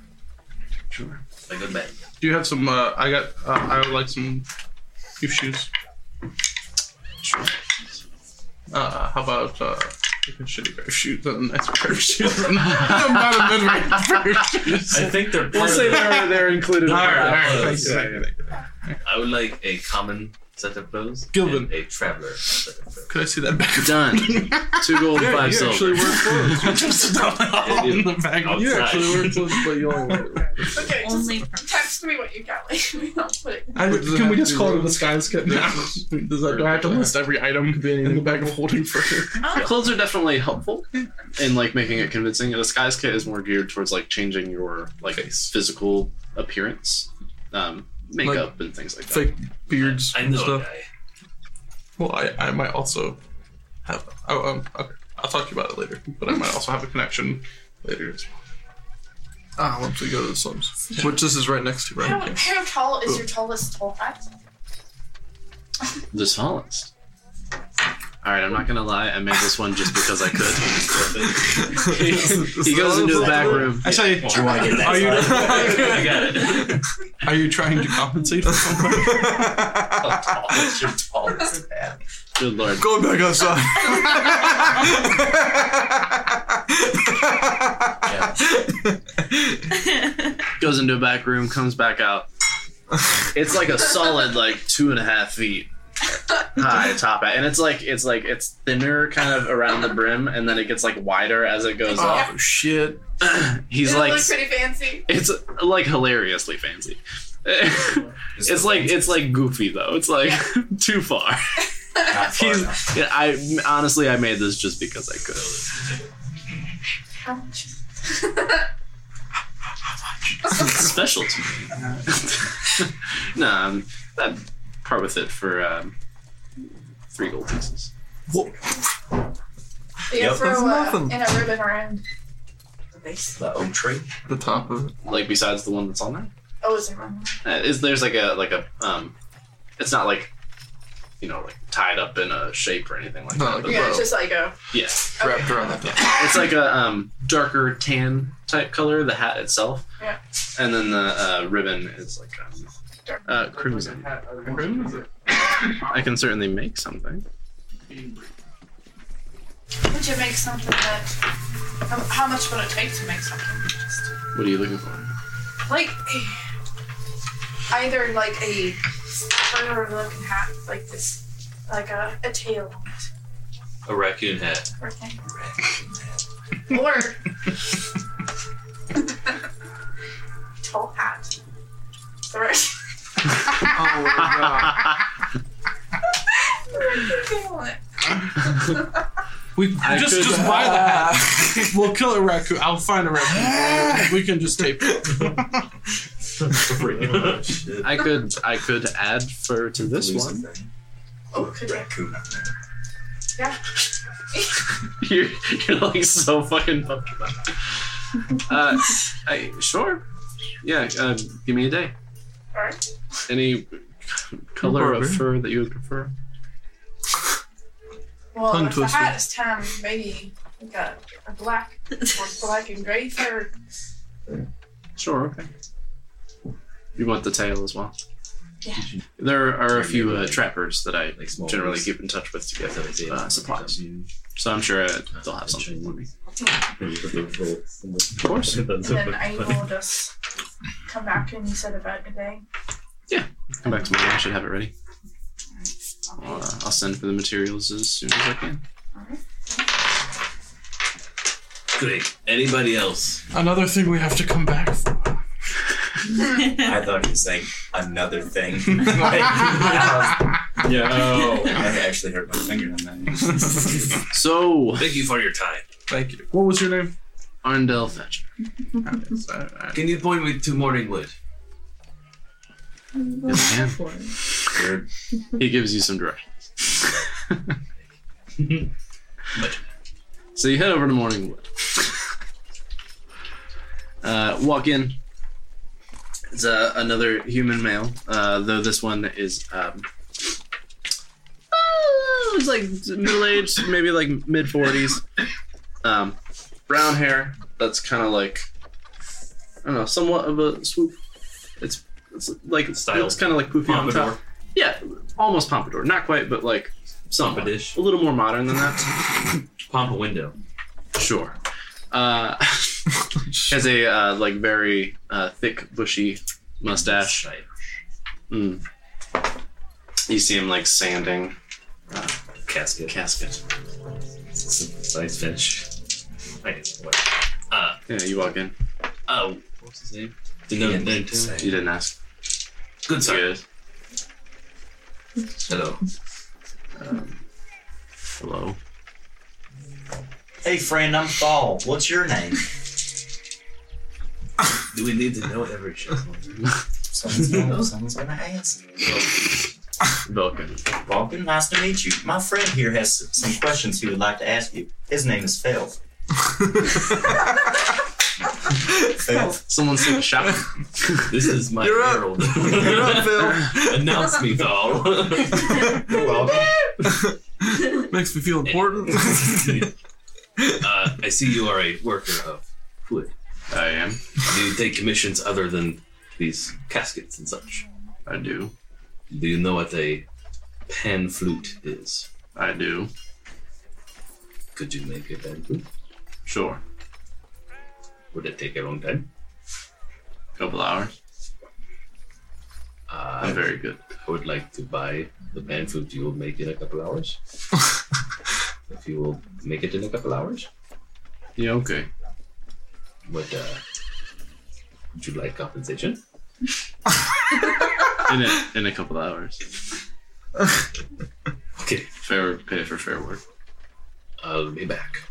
Sure. A good bet. Do you have some? I would like some new shoes. Sure. How about? A shitty pair of shoes and a nice pair of shoes. Not a mid-range pair of shoes. I think they're. We'll say they're included. All right. I would like a common set of clothes. Gilvin, and a traveler set of clothes. Could I see that back? Done. 2 gold, yeah, 5 silver. You actually wear clothes. Just in the back. You actually wear clothes, but you only wear. Okay, only text me what you got. Like, we don't put it. Can we just call it a disguise kit? No. Do I have to list every item could be in the bag of holding for her? Clothes are definitely helpful in like making it convincing. A disguise kit is more geared towards like changing your like face. Physical appearance, makeup, like, and things like that. Fake beards and stuff. Well, I might also have. Okay. I'll talk to you about it later, but I might also have a connection later as well. Once we go to the slums, which this is right next to, right? How tall is your tallest tall fact? The tallest. Alright, I'm not gonna lie, I made this one just because I could. He goes into the back room. Actually, do I get that? I got it. Are you trying to compensate for someone? How tall is your tallest man? Good lord. Going back outside. Yeah. Goes into a back room, comes back out. It's like a solid, 2.5 feet. High top hat, and it's thinner kind of around the brim, and then it gets wider as it goes up. Oh shit! He's Does it look pretty fancy. It's hilariously fancy. It's goofy though. It's too far. Not far enough. Yeah, I honestly made this just because I could. How much? It's special to me. No, part with it for 3 gold pieces. Whoa. You throw in a ribbon around the base of the oak tree, the top of it, besides the one that's on there. Oh, is there one? There's a it's not tied up in a shape or anything like that. But it's just wrapped around that. Yeah. It's darker tan type color. The hat itself, yeah, and then the ribbon is crimson. Crimson. I can certainly make something. Would you make something that... How much would it take to make something? What are you looking for? Either a further-looking hat like this, a tail on it. A raccoon hat. Or tall hat. The raccoon. We just buy the hat. We'll kill a raccoon. I'll find a raccoon. We can just tape it. I could add fur to this one. Oh, raccoon on there. Yeah. You're so fucking pumped about it. Sure. Yeah. Give me a day. All right. Any color of fur that you would prefer? Well, if the hat is tan, maybe a black or black and grey fur. Sure, okay. You want the tail as well? Yeah. There are a few trappers that I generally keep in touch with to get supplies. So I'm sure they'll have something for me. Of course. And then I will just come back, and you said about a day? Yeah. Come back tomorrow. I should have it ready. All right. I'll send for the materials as soon as I can. All right. Great. Anybody else? Another thing we have to come back for. I thought he was saying another thing. Yeah. I actually hurt my finger on that. So thank you for your time. Thank you. What was your name? Arndell Thatcher. Right. Can you point me to Morningwood? Yes, I can. He gives you some directions. So you head over to Morningwood. Walk in. It's another human male, though this one is it's middle-aged, maybe mid-40s. Brown hair that's kind of somewhat of a swoop. It's styled. It's kind of poofy pompadour. On top. Yeah, almost pompadour. Not quite, but somewhat. Pompadish. A little more modern than that. Pompa window. Sure. Has a very thick, bushy mustache. Mm. You see him sanding casket. Nice fish. Yeah, you walk in. Oh, what's his name? You didn't ask. Good sir. Hello. Hello. Hey friend, I'm Paul. What's your name? Do we need to know every channel? Someone's gonna ask. Vulcan. Vulcan, nice to meet you. My friend here has some questions he would like to ask you. His name is Felp. Felp. Someone sent a shot. This is my herald. You're up, Phil. Announce me, Thal. You're welcome. Makes me feel important. I see you are a worker of wood. I am. Do you take commissions other than these caskets and such? I do. Do you know what a pan flute is? I do. Could you make a pan flute? Sure. Would it take a long time? Couple hours. I'm very good. I would like to buy the pan flute you will make in a couple hours. If you will make it in a couple hours. Yeah, okay. What, would you like compensation? In a couple of hours. Okay. Fair pay for fair work. I'll be back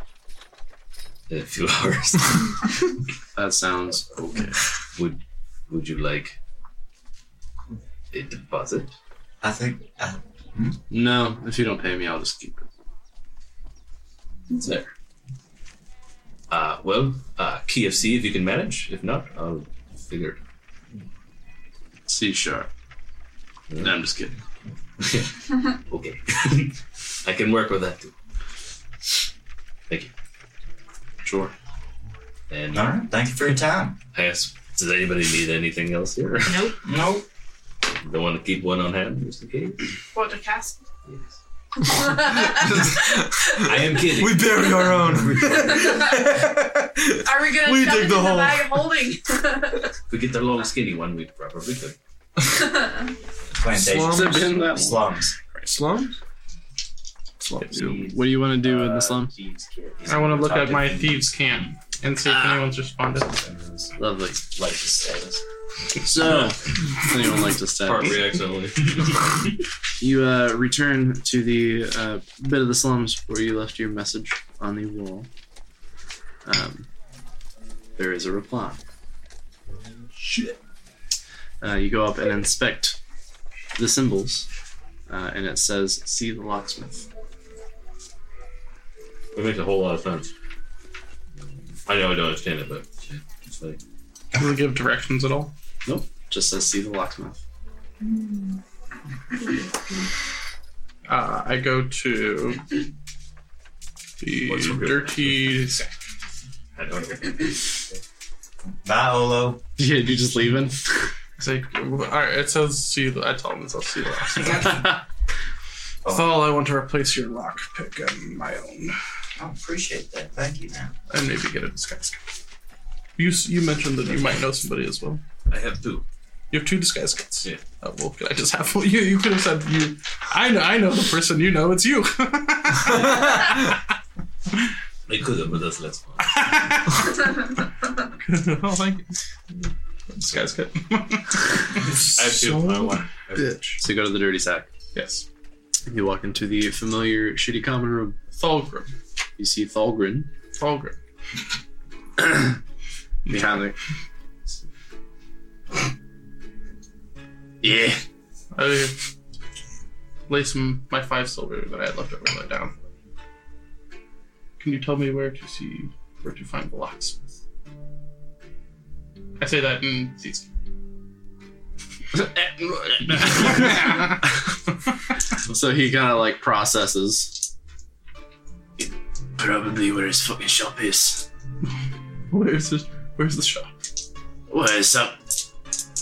in a few hours. That sounds okay. Would you like a deposit? I think no. If you don't pay me, I'll just keep it. It's there. KFC if you can manage. If not, I'll figure it. C#. No, I'm just kidding. Okay. I can work with that too. Thank you. Sure. And all right. Thank you for your time. I ask, does anybody need anything else here? Nope. Don't want to keep one on hand just in case? What, the cask? Yes. I am kidding. We bury our own. Are we gonna dig the hole? Bag of holding? If we get the long skinny one, we probably could. Slums. What do you want to do in the slums? I want to look at my thieves' camp and see if anyone's responded. Lovely. Like to status. So, anyone like to status? You return to the bit of the slums where you left your message on the wall. There is a reply. Shit. You go up and inspect the symbols, and it says, see the locksmith. It makes a whole lot of sense. I know I don't understand it, but it's like... Can we give directions at all? Nope. Just says, see the locksmith. I go to the dirty... I don't know. Bye, Olo. Yeah, you just leaving? It's like, alright, it says see. I tell him it says see last. Thal, I want to replace your lock pick on my own. I appreciate that. Thank you, man. And maybe get a disguise kit. You mentioned that you might know somebody as well. I have two. You have two disguise kits? Yeah. Oh, well, could I just have one? You could have said you. I know the person you know. It's you. I could have, but that's less fun. Oh, thank you. This guy's good. I have two. One. Bitch. So you go to the dirty sack. Yes. You walk into the familiar shitty common room. Thalgren. You see Thalgren. Behind the... Yeah. I lay my 5 silver that I had left over and let down. Can you tell me where to find the locksmith? I say that in these. So he kind of like processes. It probably where his fucking shop is. Where's the shop? Well, it's up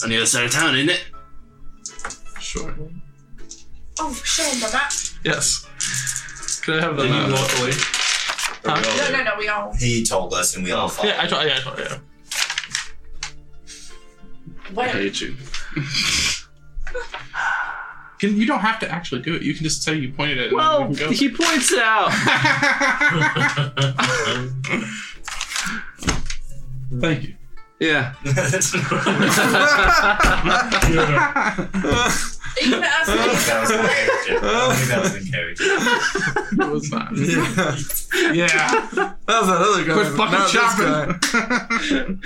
on the other side of town, isn't it? Sure. Oh, show him the map. Yes. Could I have the map locally? Huh? No, we all. He told us and we all followed. Yeah, I told yeah. What? I hate you. You don't have to actually do it. You can just say you pointed at it. Well, and we can go he points it out. Thank you. Yeah. You ask that was in character. It was not. Yeah. That was another guy. Quit fucking shopping.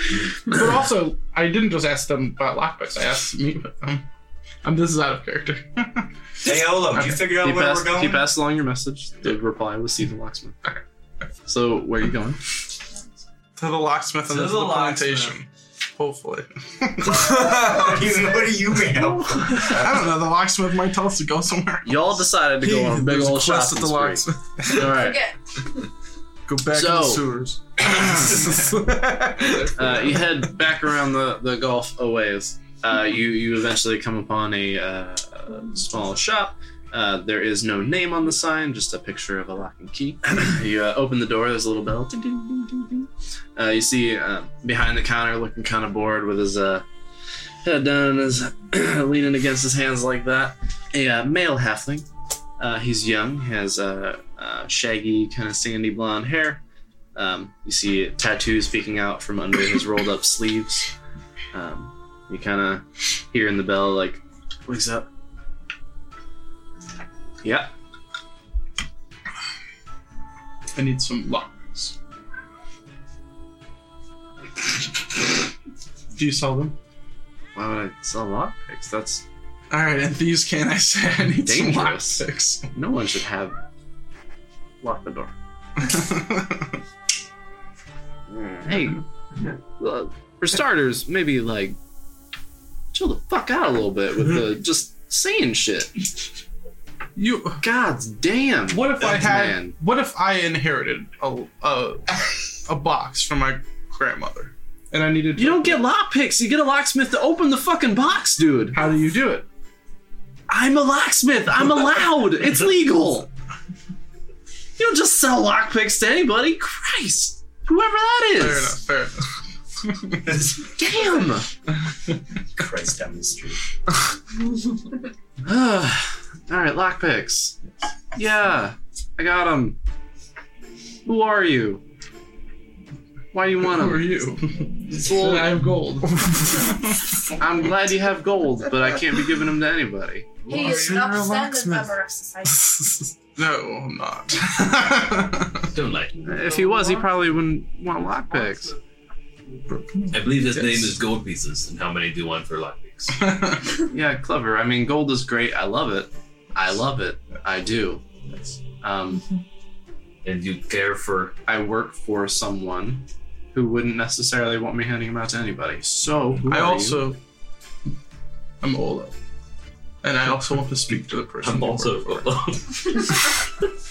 But also, I didn't just ask them about lockpicks. I asked me about them. This is out of character. Hey, Olo, did you figure out where we're going? He passed along your message. The reply was see the locksmith. Okay. So, where are you going? To the locksmith and the plantation. Hopefully. What do you mean? I don't know. The locksmith might tell us to go somewhere. Y'all decided to go on a big old shot at the locksmith. All right. Go back to the sewers. You head back around the Gulf a ways. You eventually come upon a small shop. There is no name on the sign, just a picture of a lock and key. You open the door, there's a little bell. Ding, ding, ding, ding, ding. You see behind the counter looking kind of bored with his head down and his leaning against his hands like that. A male halfling. He's young, has shaggy, kind of sandy blonde hair. You see tattoos peeking out from under his rolled up sleeves. You kind of hear in the bell, like, wakes up. Yeah. I need some locks. Do you sell them? Why would I sell lockpicks? That's... Alright, and these can I say I need dangerous. Some lockpicks. No one should have... Lock the door. Hey, for starters, maybe, like, chill the fuck out a little bit with the just saying shit. You, God's damn! What if I had? Man. What if I inherited a box from my grandmother, and I needed? You don't get lockpicks. You get a locksmith to open the fucking box, dude. How do you do it? I'm a locksmith. I'm allowed. It's legal. You don't just sell lockpicks to anybody. Christ, whoever that is. Fair enough. Damn! Christ down the street. Alright, lockpicks. Yeah, I got them. Who are you? Why do you want them? Who are you? Well, I have gold. I'm glad you have gold, but I can't be giving them to anybody. Hey, you're not a standard member of society. No, I'm not. Don't like me. If he was, he probably wouldn't want lockpicks. I believe his name is Gold Pieces, and how many do you want for lockpicks? Yeah, clever. I mean, gold is great. I love it. I do. And you care for... I work for someone who wouldn't necessarily want me handing him out to anybody. So, who I are also... You? I'm Olo. And I also want to speak to the person. I'm also Olo.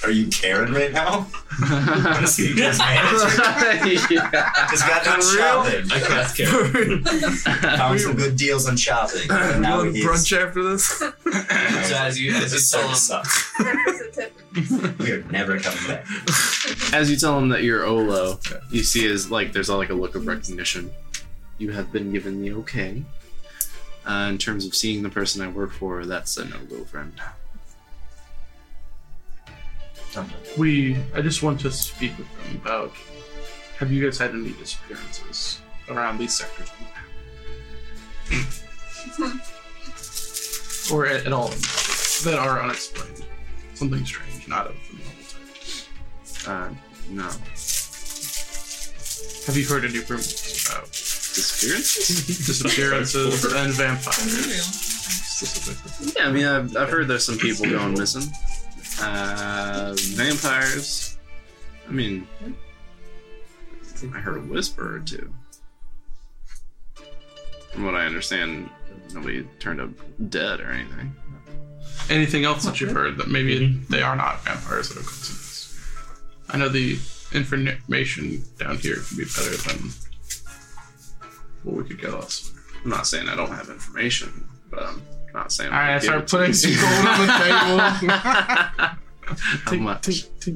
Are you Karen right now? Want to speak to his manager? Yeah. This guy done shopping. I cast Karen. Found some good deals on shopping. Now we brunch after this. So as you tell him, sucks. We are never coming back. As you tell him that you're Olo, you see is like there's like a look of recognition. You have been given the okay. In terms of seeing the person I work for, that's a no-go friend. I just want to speak with them about, have you guys had any disappearances around these sectors or at all that are unexplained? Something strange, not of the normal type. No. Have you heard any rumors about Disappearances and vampires. Yeah, I mean, I've heard there's some people going missing. Vampires. I mean, I heard a whisper or two. From what I understand, nobody turned up dead or anything. Anything else that you've heard that maybe they are not vampires that are coincidence? I know the information down here can be better than what we could go elsewhere. I'm not saying I don't have information, but I'm not saying. All right, I start putting some gold on the table.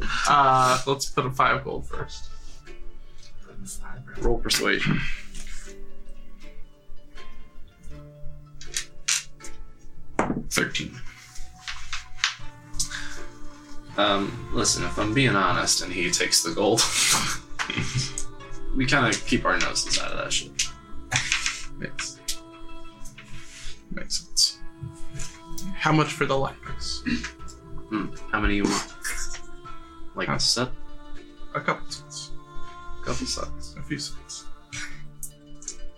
How much? Let's put a 5 gold first. Roll persuasion. Mm-hmm. 13. Listen, if I'm being honest, and he takes the gold, we kind of keep our noses out of that shit. Makes sense. How much for the likeness? How many you want? Like a set? A couple sets. A couple sets. A few sets.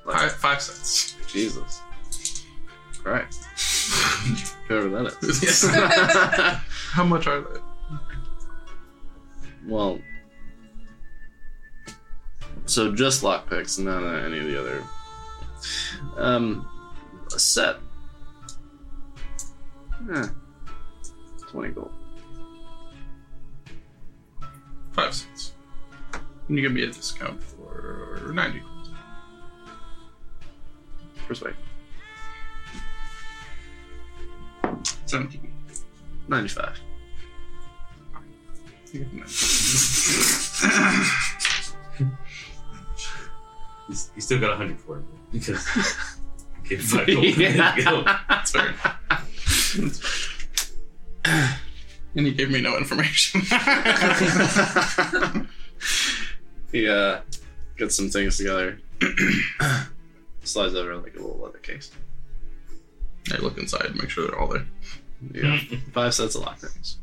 Like five sets. Jesus. Right. Whoever that is. How much are they? Well, so just lockpicks, not any of the other. A set. 20 gold. 5 cents. And you give me a discount for 90 gold. Persuade. 17. 95. You still got 100 for it because I gave 5 gold. Yeah. That's fair. And he gave me no information. He gets some things together. Slides over like a little leather case. I look inside, make sure they're all there. Yeah. 5 sets of lockpicks.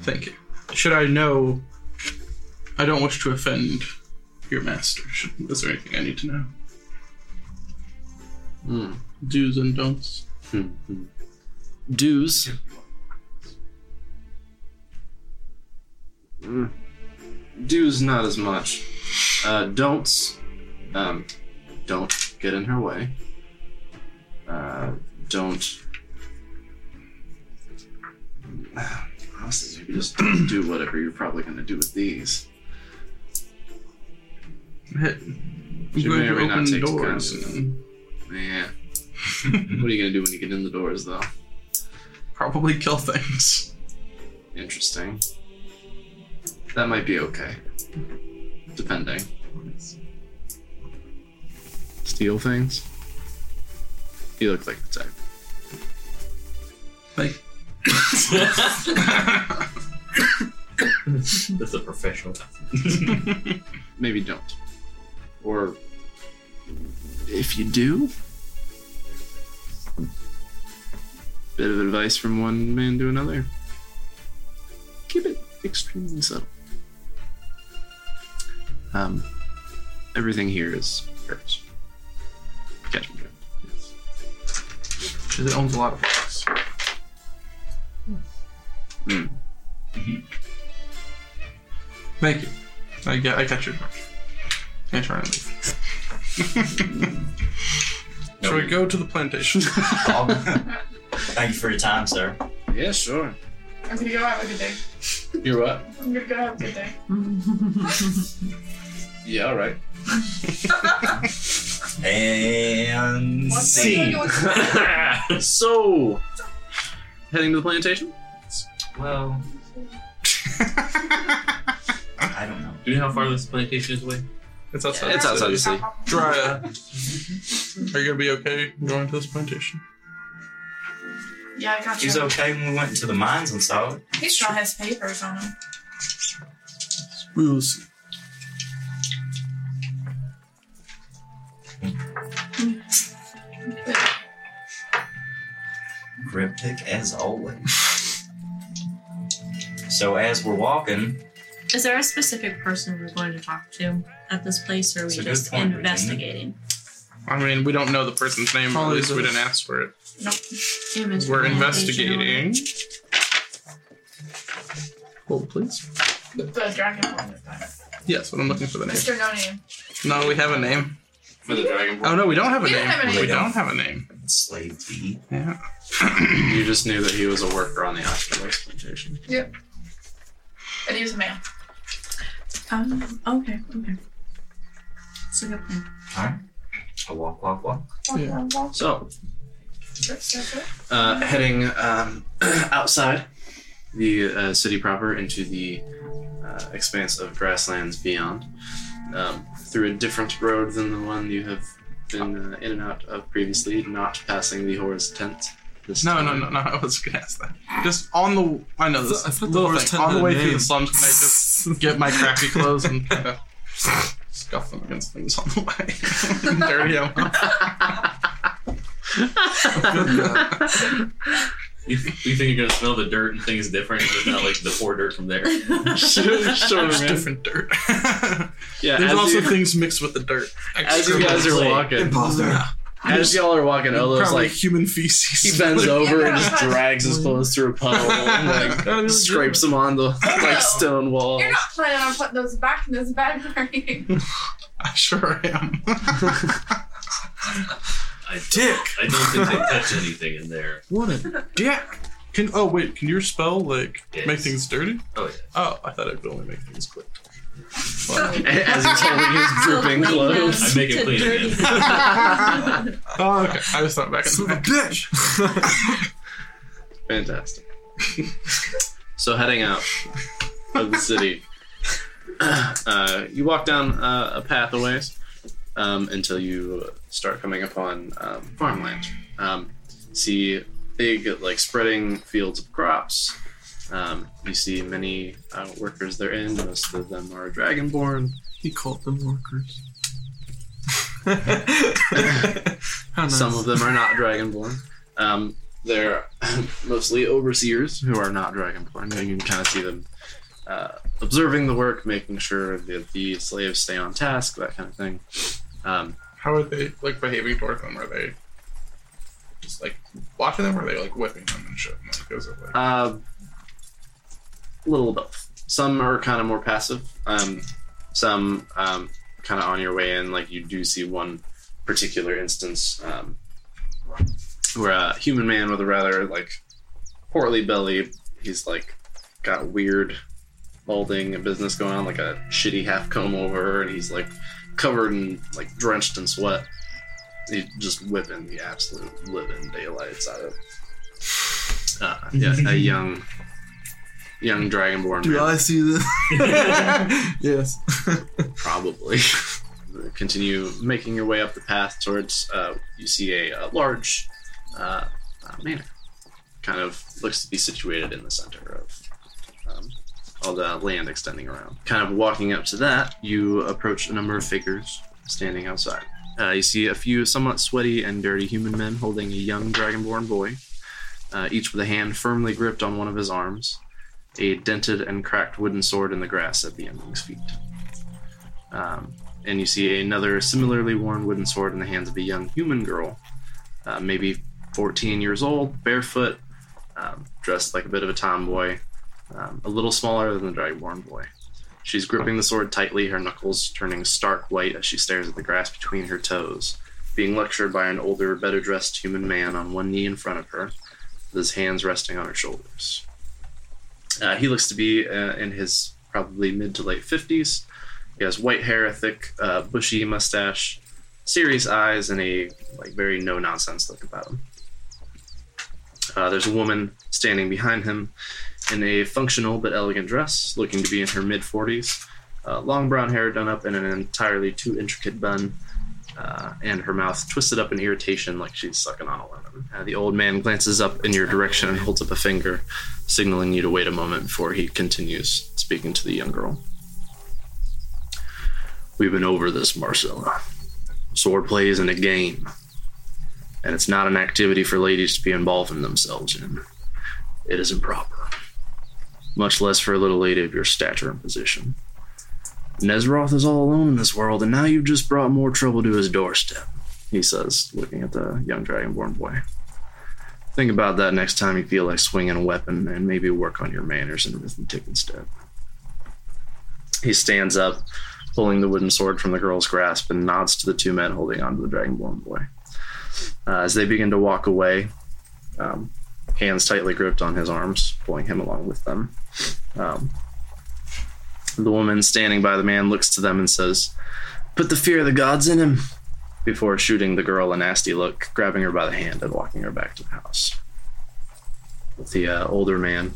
Thank you. Should I know? I don't wish to offend your master. Is there anything I need to know? Do's and don'ts. Do's. Do's not as much. Don'ts. Don't get in her way. Don't. You can just do whatever you're probably going to do with these. You may or may not take doors. Yeah. What are you going to do when you get in the doors, though? Probably kill things. Interesting. That might be okay. Depending. Steal things? You look like the type. Like. That's a professional. Maybe don't. Or if you do, bit of advice from one man to another. Keep it extremely subtle. Everything here is yours. Catch me. Because it owns a lot of things. Mm-hmm. Thank you. I got your question. I try and leave. Shall we go to the plantation? Thank you for your time, sir. Yeah, sure. I'm gonna go out with a good day. You're what? I'm gonna go out with a good day. Yeah, alright. And see. So, heading to the plantation? Well, I don't know. Do you know how far this plantation is away? It's outside. Yeah, it's outside the city. Dariah, are you gonna be okay going to this plantation? Yeah, I got you. He's okay when we went to the mines and saw it. He still has papers on him. We will see. Cryptic as always. So as we're walking, is there a specific person we're going to talk to at this place, or are we just investigating? I mean, we don't know the person's name, or at least we didn't ask for it. Nope. We're investigating. Hold, please. The dragonborn. Yes, but I'm looking for the name. Is there no name? No, we have a name. For the dragonborn? Oh, no, we don't have a name. We don't have a name. Slave B. Yeah. You just knew that he was a worker on the Osterweiss plantation. Yep. And he was a man. Okay. It's a good plan. All right. A walk. Yeah. So, heading outside the city proper into the expanse of grasslands beyond, through a different road than the one you have been in and out of previously, not passing the Horus tent. No, I was gonna ask that. Just on the, I know this little thing, on the way through the slums, can I just get my crappy clothes and kind of scuff them against things on the way? Dirty them up. You think you're gonna smell the dirt and things different? It's not like the poor dirt from there. There's different dirt. Yeah, there's also things mixed with the dirt. As you guys are walking, as y'all are walking, Olo's like human feces. He bends over and just drags his clothes through a puddle and like scrapes them on the like stone wall. You're not planning on putting those back in this bed, are you? I sure am. A dick. I don't think they touch anything in there. What a dick. Can your spell like make things dirty? Oh yeah. Oh, I thought it could only make things clean. Well, as he's holding his dripping clothes, I make it clean again. Oh, okay. I just thought back in the bitch. Fantastic. So heading out of the city, you walk down a path a ways until you start coming upon farmland. See big, like, spreading fields of crops. You see many workers therein. Most of them are dragonborn. He called them workers. How nice. Some of them are not dragonborn. They're mostly overseers who are not dragonborn. You can kind of see them observing the work, making sure that the slaves stay on task, that kind of thing. How are they like behaving toward them? Are they just like watching them, or are they like whipping them and shit? And that goes away? A little of both. Some are kind of more passive. Some kind of on your way in. Like you do see one particular instance where a human man with a rather like portly belly. He's like got weird molding and business going on, like a shitty half comb over, and he's like covered and like drenched in sweat. He's just whipping the absolute living daylights out of a young dragonborn. Do man. I see this? Yes. Probably. Continue making your way up the path towards, you see a large manor. Kind of looks to be situated in the center of all the land extending around. Kind of walking up to that, you approach a number of figures standing outside. You see a few somewhat sweaty and dirty human men holding a young dragonborn boy, each with a hand firmly gripped on one of his arms. A dented and cracked wooden sword in the grass at the youngling's feet. And you see another similarly worn wooden sword in the hands of a young human girl, maybe 14 years old, barefoot, dressed like a bit of a tomboy, a little smaller than the dragonborn boy. She's gripping the sword tightly, her knuckles turning stark white as she stares at the grass between her toes, being lectured by an older, better-dressed human man on one knee in front of her, with his hands resting on her shoulders. He looks to be in his probably mid to late 50s. He has white hair, a thick, bushy mustache, serious eyes, and a like very no-nonsense look about him. There's a woman standing behind him in a functional but elegant dress, looking to be in her mid-40s. Long brown hair done up in an entirely too intricate bun, and her mouth twisted up in irritation like she's sucking on a lemon. The old man glances up in your direction and holds up a finger, signaling you to wait a moment before he continues speaking to the young girl. We've been over this, Marcella. Swordplay isn't a game, and it's not an activity for ladies to be involving themselves in. It isn't proper, much less for a little lady of your stature and position. Nezroth is all alone in this world, and now you've just brought more trouble to his doorstep, he says, looking at the young dragonborn boy. Think about that next time you feel like swinging a weapon, and maybe work on your manners and arithmetic instead. He stands up, pulling the wooden sword from the girl's grasp, and nods to the two men holding onto the dragonborn boy. As they begin to walk away, hands tightly gripped on his arms, pulling him along with them. The woman standing by the man looks to them and says, "Put the fear of the gods in him," before shooting the girl a nasty look, grabbing her by the hand and walking her back to the house. The older man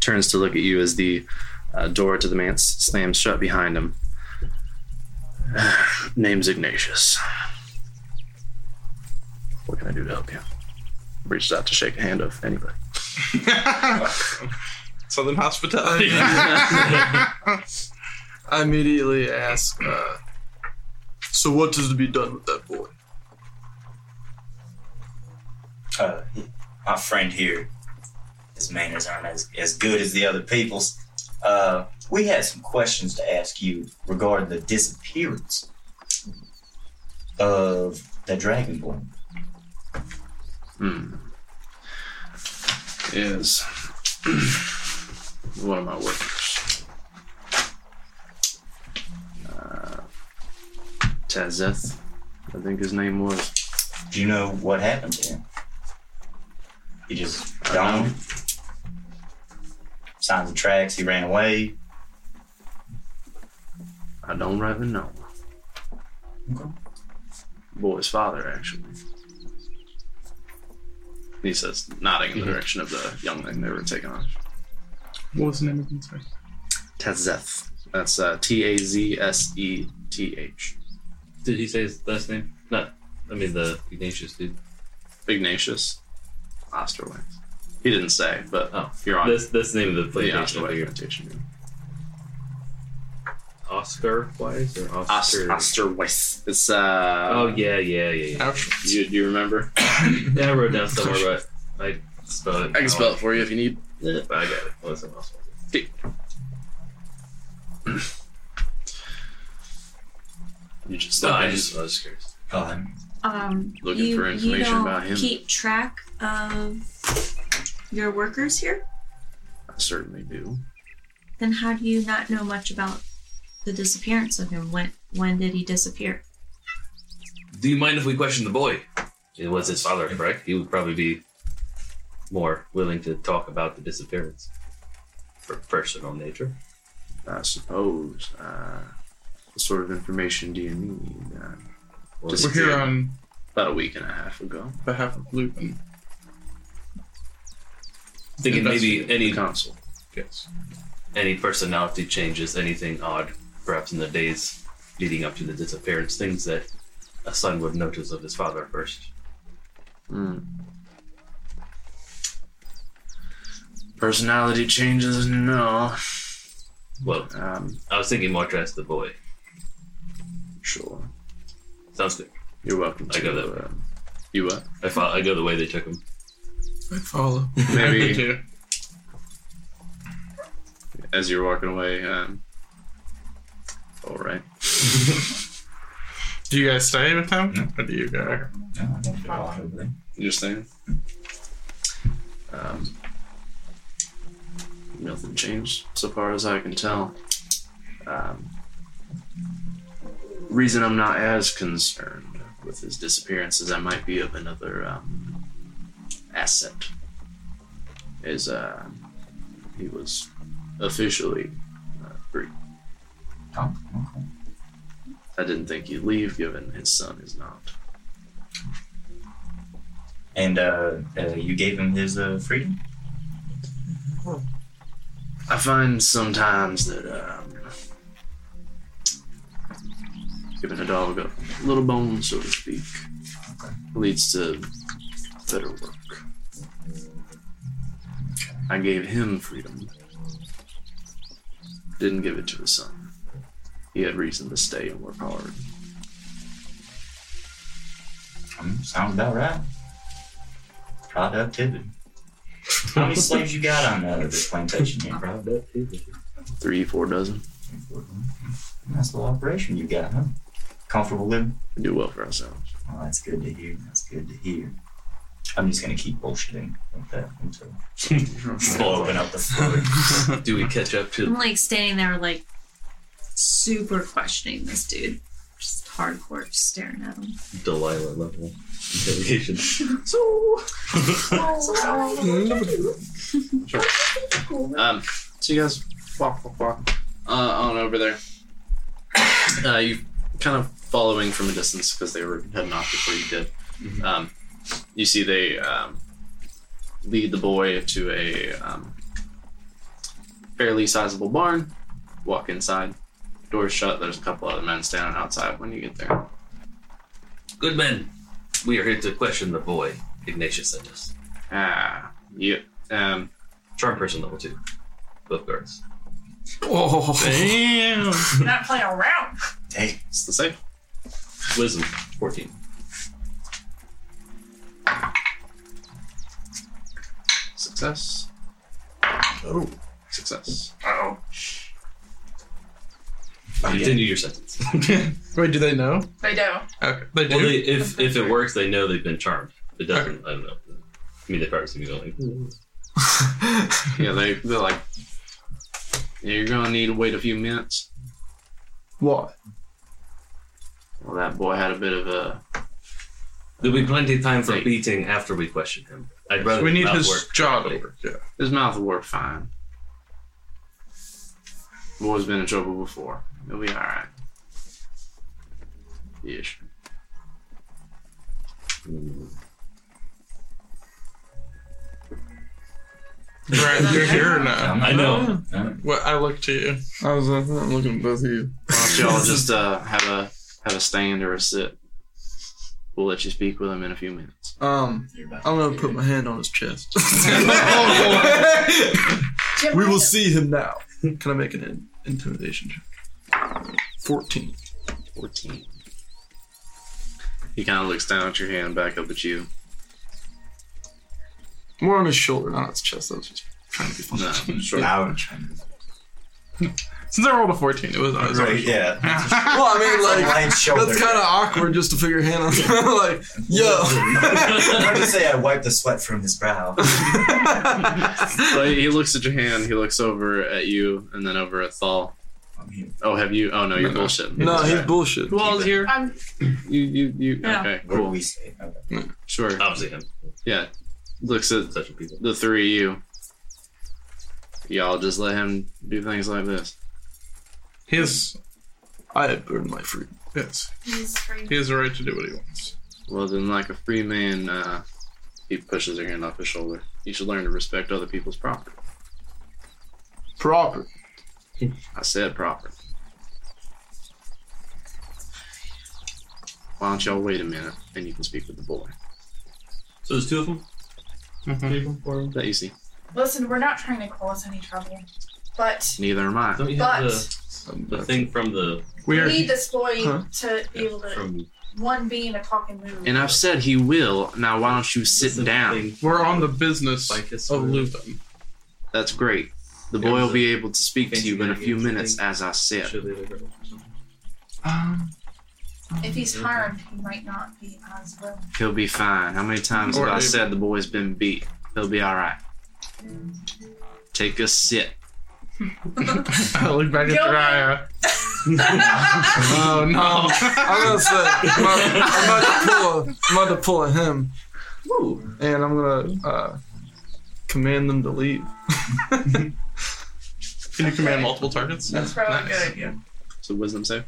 turns to look at you as the door to the manse slams shut behind him. Name's Ignatius. What can I do to help you? Reached out to shake a hand of anybody. Southern hospitality. I immediately ask, so what is to be done with that boy? my friend here, his manners aren't as good as the other people's. We had some questions to ask you regarding the disappearance of the Dragonborn. Is one of my workers, Tazeth, I think his name was. Do you know what happened to him? He just gone. Signs of tracks, he ran away. I don't even know. Okay. Boy's father, actually. He says, nodding in the direction of the youngling they were taking off. What was the name again? Sorry. Tazeth. That's Tazeth. Did he say his last name? No. I mean, the Ignatius dude. Ignatius Osterweiss. He didn't say, but you're on. That's the name of the plantation. The plantation. Oscar-wise or Oscar? Osterweiss. It's Oh yeah. Do you remember? Yeah, I wrote down somewhere, but I spelled it. I can spell it for you if you need. Yeah. But I got it. Well, you just. No, I was curious. Looking for information about him. Keep track of your workers here? I certainly do. Then how do you not know much about the disappearance of him? When did he disappear? Do you mind if we question the boy? It was his father, correct? He would probably be more willing to talk about the disappearance for personal nature. I suppose. What sort of information do you need? We're here about a week and a half ago. Behalf of Lupin. Thinking maybe any council. Yes. Any personality changes, anything odd, perhaps in the days leading up to the disappearance, things that a son would notice of his father first. Personality changes? No. Well, I was thinking more to ask the boy. Sure. Sounds good. You're welcome to. I go that way. You what? I go the way they took him. I follow. Maybe. As you're walking away, all right. Do you guys stay with him? No. Or do you go? No, I don't follow him. You're staying? Nothing changed, so far as I can tell. Reason I'm not as concerned with his disappearance is I might be of another asset. Is he was officially free. Oh, okay. I didn't think he'd leave, given his son is not. And you gave him his freedom? I find sometimes that giving a dog a little bone, so to speak, leads to better work. I gave him freedom. Didn't give it to his son. He had reason to stay and work hard. Sounds about right. Productivity. How many slaves you got on this plantation here? Productivity. 3-4 dozen. Nice little operation you got, huh? Comfortable living? We do well for ourselves. Oh, that's good to hear. I'm just going to keep bullshitting like that until we'll open up the floor. Do we catch up to... I'm like standing there like super questioning this dude. Just hardcore staring at him. Delilah level interrogation. Sure. So you guys walk on over there. You kind of following from a distance because they were heading off before you did. Mm-hmm. You see they lead the boy to a fairly sizable barn, walk inside, doors shut, there's a couple other men standing outside when you get there. Good men, we are here to question the boy, Ignatius said us. Yep. Charm person level 2. Both guards. Oh, damn. Not playing around. Hey, it's the same. Wisdom, 14. Success. Oh. Success. Uh-oh. Okay. Continue your sentence. Wait, do they know? They don't. Okay. They do? Well, they, if it works, they know they've been charmed. If it doesn't, okay. I don't know. I mean, they probably see me going. Yeah, they're like, you're going to need to wait a few minutes. What? Well, that boy had a bit of a... There'll be plenty of time for beating after we question him. I'd rather we need his jaw to work. Yeah. His mouth will work fine. The boy's been in trouble before. He'll be all right. Ish. Right, you're here now. I know. Well, I look to you. I was looking at both of you. Why don't y'all just have a stand or a sit? We'll let you speak with him in a few minutes. I'm gonna put my hand on his chest. We will see him now. Can I make an intimidation check? 14. He kind of looks down at your hand, back up at you. More on his shoulder, not on his chest. I was just trying to be funny. Since I rolled a 14, it was always right. Yeah. Well, I mean, like, that's kind of awkward just to put your hand on. Like, yo. I'm trying to say I wiped the sweat from his brow. So he looks at your hand, he looks over at you, and then over at Thal. I'm here. Oh, have you? Oh, no, you're bullshit. No, he's bullshit. Who all is here? You. Yeah. Okay, cool. What do we say? Okay. Sure. Obviously him. Yeah. Looks at the three of you. Y'all just let him do things like this. I have earned my freedom. Yes. He's free. He has the right to do what he wants. Well, then, like a free man, he pushes her hand off his shoulder. You should learn to respect other people's property. Property? I said property. Why don't y'all wait a minute and you can speak with the boy? So there's two of them? Mm-hmm. That you see. Listen, we're not trying to cause any trouble, but... Neither am I. Don't you have the thing from the... We need this boy to be able to... One being a talking move. And I've said he will. Now, why don't you sit down? Thing. We're on the business of Lupin. That's great. The boy will be able to speak to you in a few minutes, as I said. If he's harmed, he might not be as well. He'll be fine. How many times have I said the boy's been beat? He'll be all right. Take a sit. I look back at Dariah. Oh no! I'm about to pull at him, and I'm gonna command them to leave. Can you command multiple targets? That's probably a good idea. So wisdom save.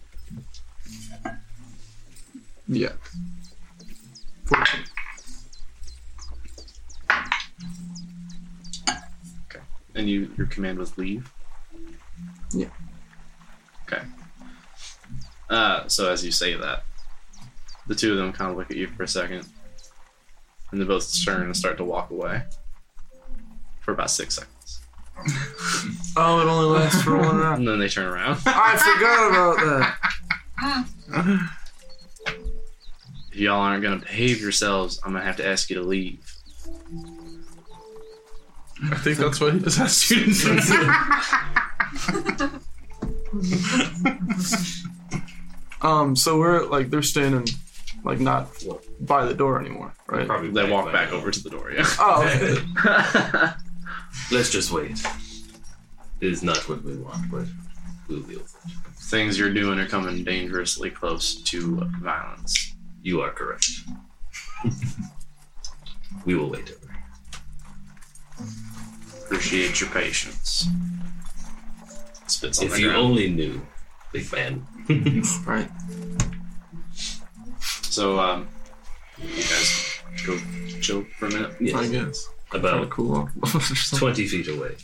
Yeah. 14. And your command was leave? Yeah. Okay. So as you say that, the two of them kind of look at you for a second, and they both turn and start to walk away for about 6 seconds. Oh, it only lasts for one round. And then they turn around. I forgot about that. If y'all aren't going to behave yourselves, I'm going to have to ask you to leave. I think that's what he just has students do. So we're they're standing, not by the door anymore, right? Probably they walk back over to the door. Yeah. Oh. Okay. Let's just wait. It is not what we want, but we'll deal with it. Things you're doing are coming dangerously close to violence. You are correct. We will wait. Appreciate your patience. If you only knew, big man. Right. So, you guys go chill for a minute? Yes. I guess. About 20 feet away.